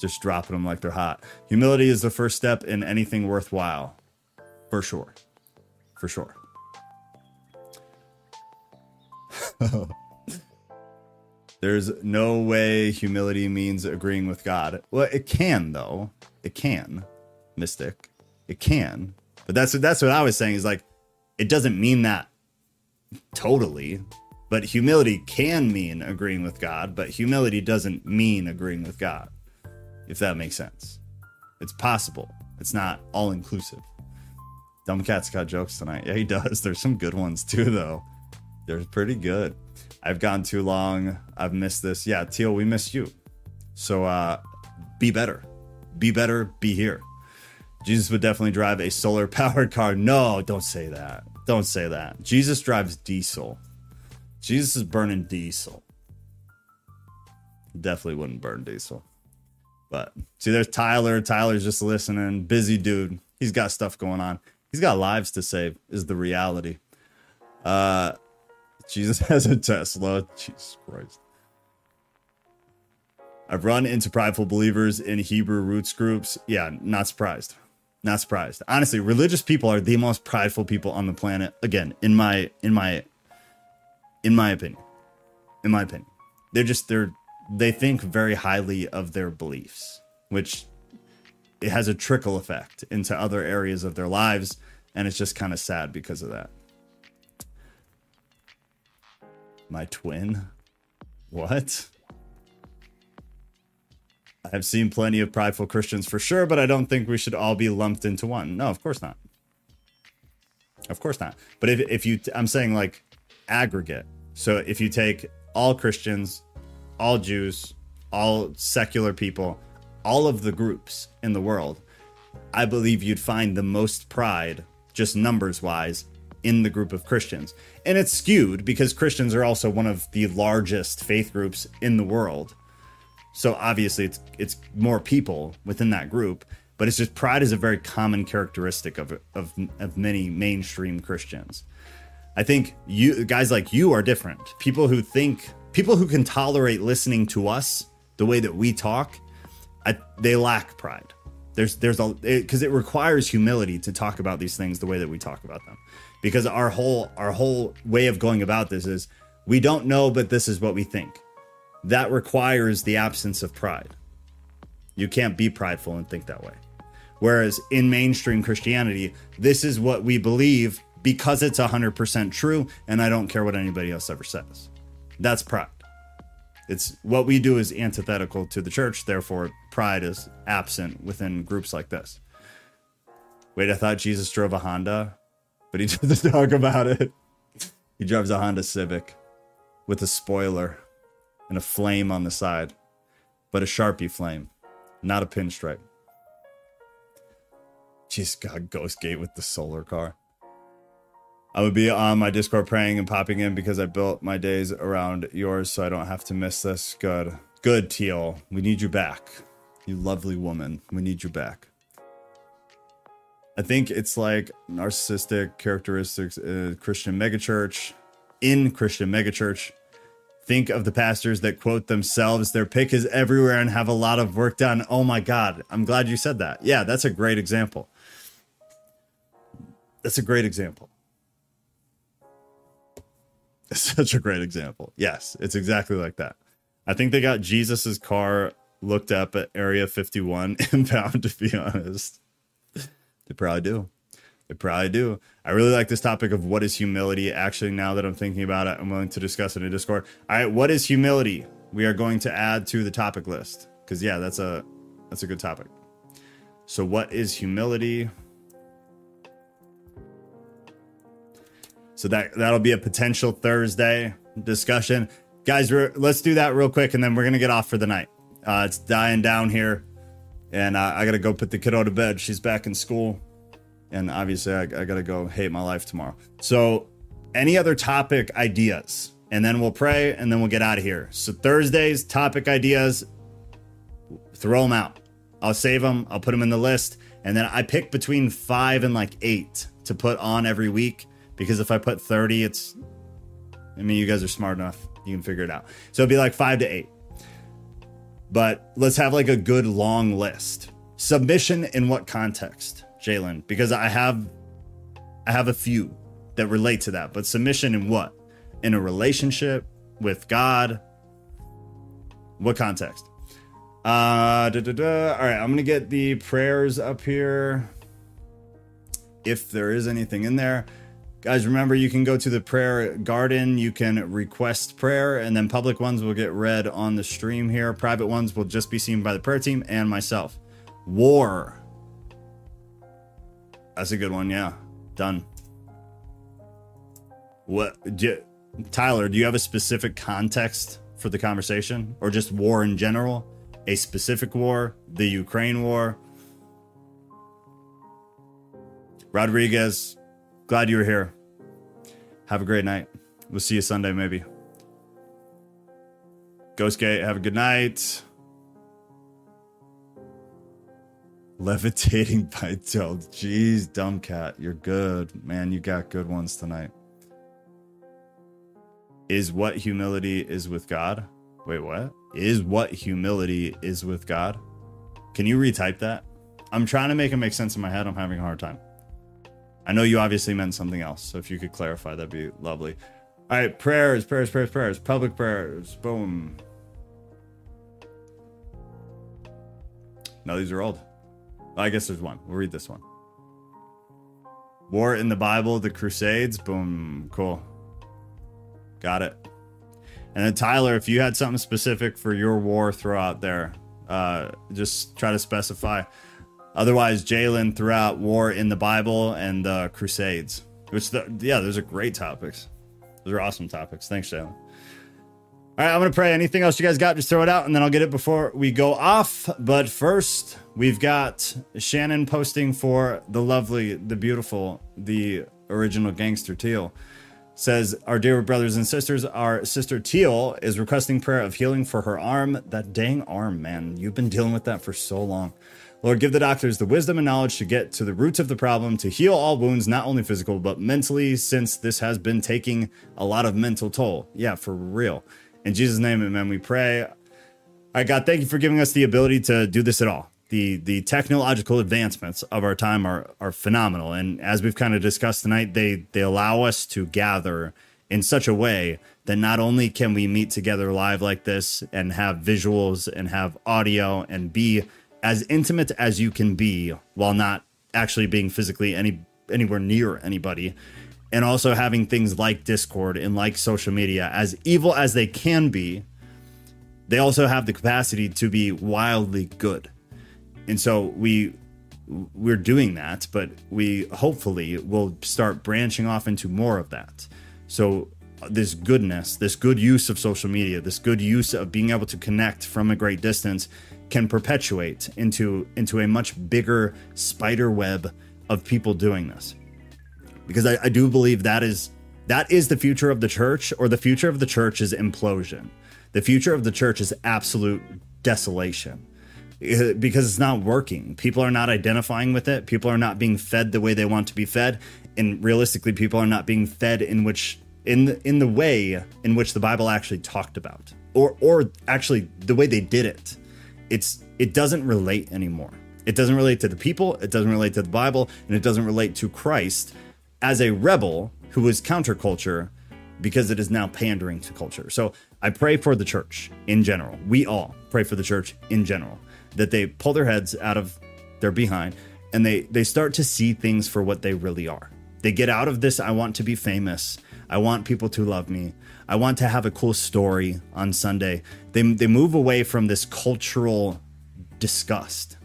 Just dropping them like they're hot. Humility is the first step in anything worthwhile. For sure. For sure. There's no way humility means agreeing with God. Well, it can, though. It can, mystic. It can. But that's, that's what I was saying is like, it doesn't mean that totally. But humility can mean agreeing with God. But humility doesn't mean agreeing with God, if that makes sense. It's possible. It's not all inclusive. Dumbcat's got jokes tonight. Yeah, he does. There's some good ones, too, though. They're pretty good. I've gone too long. I've missed this. Yeah, Teal, we miss you. So uh, be better. Be better. Be here. Jesus would definitely drive a solar-powered car. No, don't say that. Don't say that. Jesus drives diesel. Jesus is burning diesel. Definitely wouldn't burn diesel. But see, there's Tyler. Tyler's just listening. Busy dude. He's got stuff going on. He's got lives to save is the reality. Uh... Jesus has a Tesla. Jesus Christ. I've run into prideful believers in Hebrew roots groups. Yeah, not surprised. Not surprised. Honestly, religious people are the most prideful people on the planet. Again, in my in my in my opinion. In my opinion. They're just they're they think very highly of their beliefs, which it has a trickle effect into other areas of their lives, and it's just kind of sad because of that. My twin? What? I've seen plenty of prideful Christians for sure, but I don't think we should all be lumped into one. No, of course not. Of course not. But if, if you, I'm saying like aggregate. So if you take all Christians, all Jews, all secular people, all of the groups in the world, I believe you'd find the most pride, just numbers wise, in the group of Christians. And it's skewed because Christians are also one of the largest faith groups in the world. So obviously it's it's more people within that group, but it's just pride is a very common characteristic of of, of many mainstream Christians. I think you guys like you are different. People who think people who can tolerate listening to us the way that we talk, I, they lack pride. There's there's a because it, it requires humility to talk about these things the way that we talk about them. Because our whole our whole way of going about this is we don't know, but this is what we think. That requires the absence of pride. You can't be prideful and think that way. Whereas in mainstream Christianity, this is what we believe because it's one hundred percent true. And I don't care what anybody else ever says. That's pride. It's what we do is antithetical to the church. Therefore, pride is absent within groups like this. Wait, I thought Jesus drove a Honda. But he doesn't talk about it. He drives a Honda Civic with a spoiler and a flame on the side, but a Sharpie flame, not a pinstripe. Jeez, God, Ghostgate with the solar car. I would be on my Discord praying and popping in because I built my days around yours, so I don't have to miss this. Good. Good, Teal. We need you back. You lovely woman. We need you back. I think it's like narcissistic characteristics in Christian megachurch. In Christian megachurch. Think of the pastors that quote themselves. Their pick is everywhere and have a lot of work done. Oh my God. I'm glad you said that. Yeah, that's a great example. That's a great example. Such a great example. Yes, it's exactly like that. I think they got Jesus's car looked up at Area fifty-one inbound, to be honest. They probably do. They probably do. I really like this topic of what is humility. Actually, now that I'm thinking about it, I'm willing to discuss it in Discord. All right, what is humility? We are going to add to the topic list because, yeah, that's a that's a good topic. So what is humility? So that, that'll be a potential Thursday discussion. Guys, let's do that real quick, and then we're going to get off for the night. Uh, it's dying down here, and uh, I got to go put the kiddo to bed. She's back in school, and obviously I, I got to go hate my life tomorrow. So any other topic ideas, and then we'll pray, and then we'll get out of here. So Thursdays, topic ideas, throw them out. I'll save them. I'll put them in the list, and then I pick between five and like eight to put on every week. Because if I put thirty, it's, I mean, you guys are smart enough. You can figure it out. So it'd be like five to eight. But let's have like a good long list. Submission in what context, Jalen? Because I have, I have a few that relate to that. But submission in what? In a relationship with God? What context? Uh, da, da, da. All right, I'm going to get the prayers up here. If there is anything in there. Guys, remember, you can go to the prayer garden. You can request prayer, and then public ones will get read on the stream here. Private ones will just be seen by the prayer team and myself. War. That's a good one. Yeah. Done. What, do, Tyler, do you have a specific context for the conversation, or just war in general? A specific war, the Ukraine war. Rodriguez. Glad you were here. Have a great night. We'll see you Sunday, maybe. Ghostgate, have a good night. Levitating by Del. Jeez, dumb cat. You're good. Man, you got good ones tonight. Is what humility is with God? Wait, what? Is what humility is with God? Can you retype that? I'm trying to make it make sense in my head. I'm having a hard time. I know you obviously meant something else, so if you could clarify, that'd be lovely. All right, prayers, prayers, prayers, prayers, public prayers, boom. No, these are old. I guess there's one. We'll read this one. War in the Bible, the Crusades, boom, cool. Got it. And then Tyler, if you had something specific for your war, throw out there. Uh, just try to specify. Otherwise, Jalen threw out war in the Bible and the Crusades, which, the, yeah, those are great topics. Those are awesome topics. Thanks, Jalen. All right, I'm going to pray. Anything else you guys got, just throw it out, and then I'll get it before we go off. But first, we've got Shannon posting for the lovely, the beautiful, the original gangster Teal. Says, our dear brothers and sisters, our sister Teal is requesting prayer of healing for her arm. That dang arm, man. You've been dealing with that for so long. Lord, give the doctors the wisdom and knowledge to get to the roots of the problem, to heal all wounds, not only physical, but mentally, since this has been taking a lot of mental toll. Yeah, for real. In Jesus' name, amen, we pray. All right, God, thank you for giving us the ability to do this at all. The the technological advancements of our time are, are phenomenal. And as we've kind of discussed tonight, they, they allow us to gather in such a way that not only can we meet together live like this and have visuals and have audio and be as intimate as you can be while not actually being physically any anywhere near anybody, and also having things like Discord and like social media, as evil as they can be, they also have the capacity to be wildly good. And so we we're doing that, but we hopefully will start branching off into more of that. So this goodness, this good use of social media, this good use of being able to connect from a great distance can perpetuate into into a much bigger spider web of people doing this. because I, I do believe that is that is the future of the church, or the future of the church is implosion. The future of the church is absolute desolation because it's not working. People are not identifying with it. People are not being fed the way they want to be fed. And realistically, people are not being fed in which in the, in the way in which the Bible actually talked about, or or actually the way they did it. It's it doesn't relate anymore. It doesn't relate to the people. It doesn't relate to the Bible, and it doesn't relate to Christ as a rebel who is counterculture, because it is now pandering to culture. So I pray for the church in general. We all pray for the church in general, that they pull their heads out of their behind and they, they start to see things for what they really are. They get out of this, I want to be famous. I want people to love me. I want to have a cool story on Sunday. They, they move away from this cultural disgust,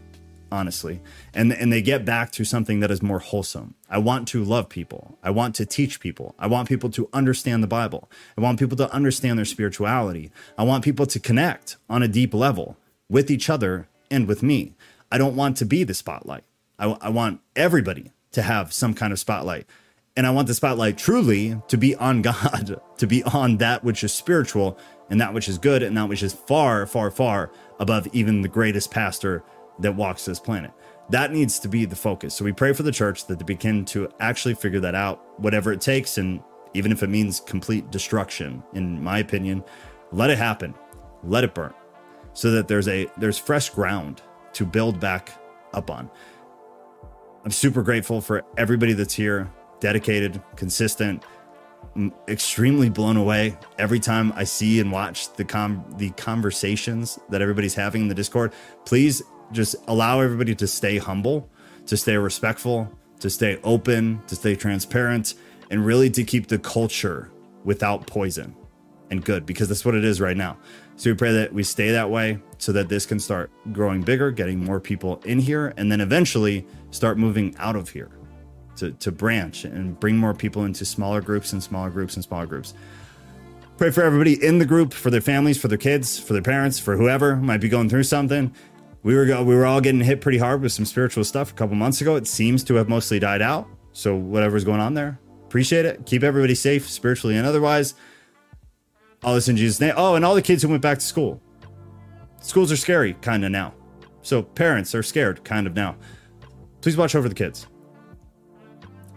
honestly, and and they get back to something that is more wholesome. I want to love people. I want to teach people. I want people to understand the Bible. I want people to understand their spirituality. I want people to connect on a deep level with each other and with me. I don't want to be the spotlight. I, I want everybody to have some kind of spotlight. And I want the spotlight truly to be on God, to be on that which is spiritual and that which is good and that which is far, far, far above even the greatest pastor that walks this planet. That needs to be the focus. So we pray for the church that they begin to actually figure that out, whatever it takes. And even if it means complete destruction, in my opinion, let it happen, let it burn, so that there's a, there's fresh ground to build back up on. I'm super grateful for everybody that's here, dedicated, consistent. I'm extremely blown away every time I see and watch the com the conversations that everybody's having in the Discord. Please just allow everybody to stay humble, to stay respectful, to stay open, to stay transparent, and really to keep the culture without poison and good, because that's what it is right now. So we pray that we stay that way so that this can start growing bigger, getting more people in here, and then eventually start moving out of here to, to branch and bring more people into smaller groups and smaller groups and smaller groups. Pray for everybody in the group, for their families, for their kids, for their parents, for whoever might be going through something. We were go, we were all getting hit pretty hard with some spiritual stuff a couple months ago. It seems to have mostly died out. So whatever's going on there, appreciate it. Keep everybody safe spiritually and otherwise. All this in Jesus' name. Oh, and all the kids who went back to school. Schools are scary kind of now. So parents are scared kind of now. Please watch over the kids.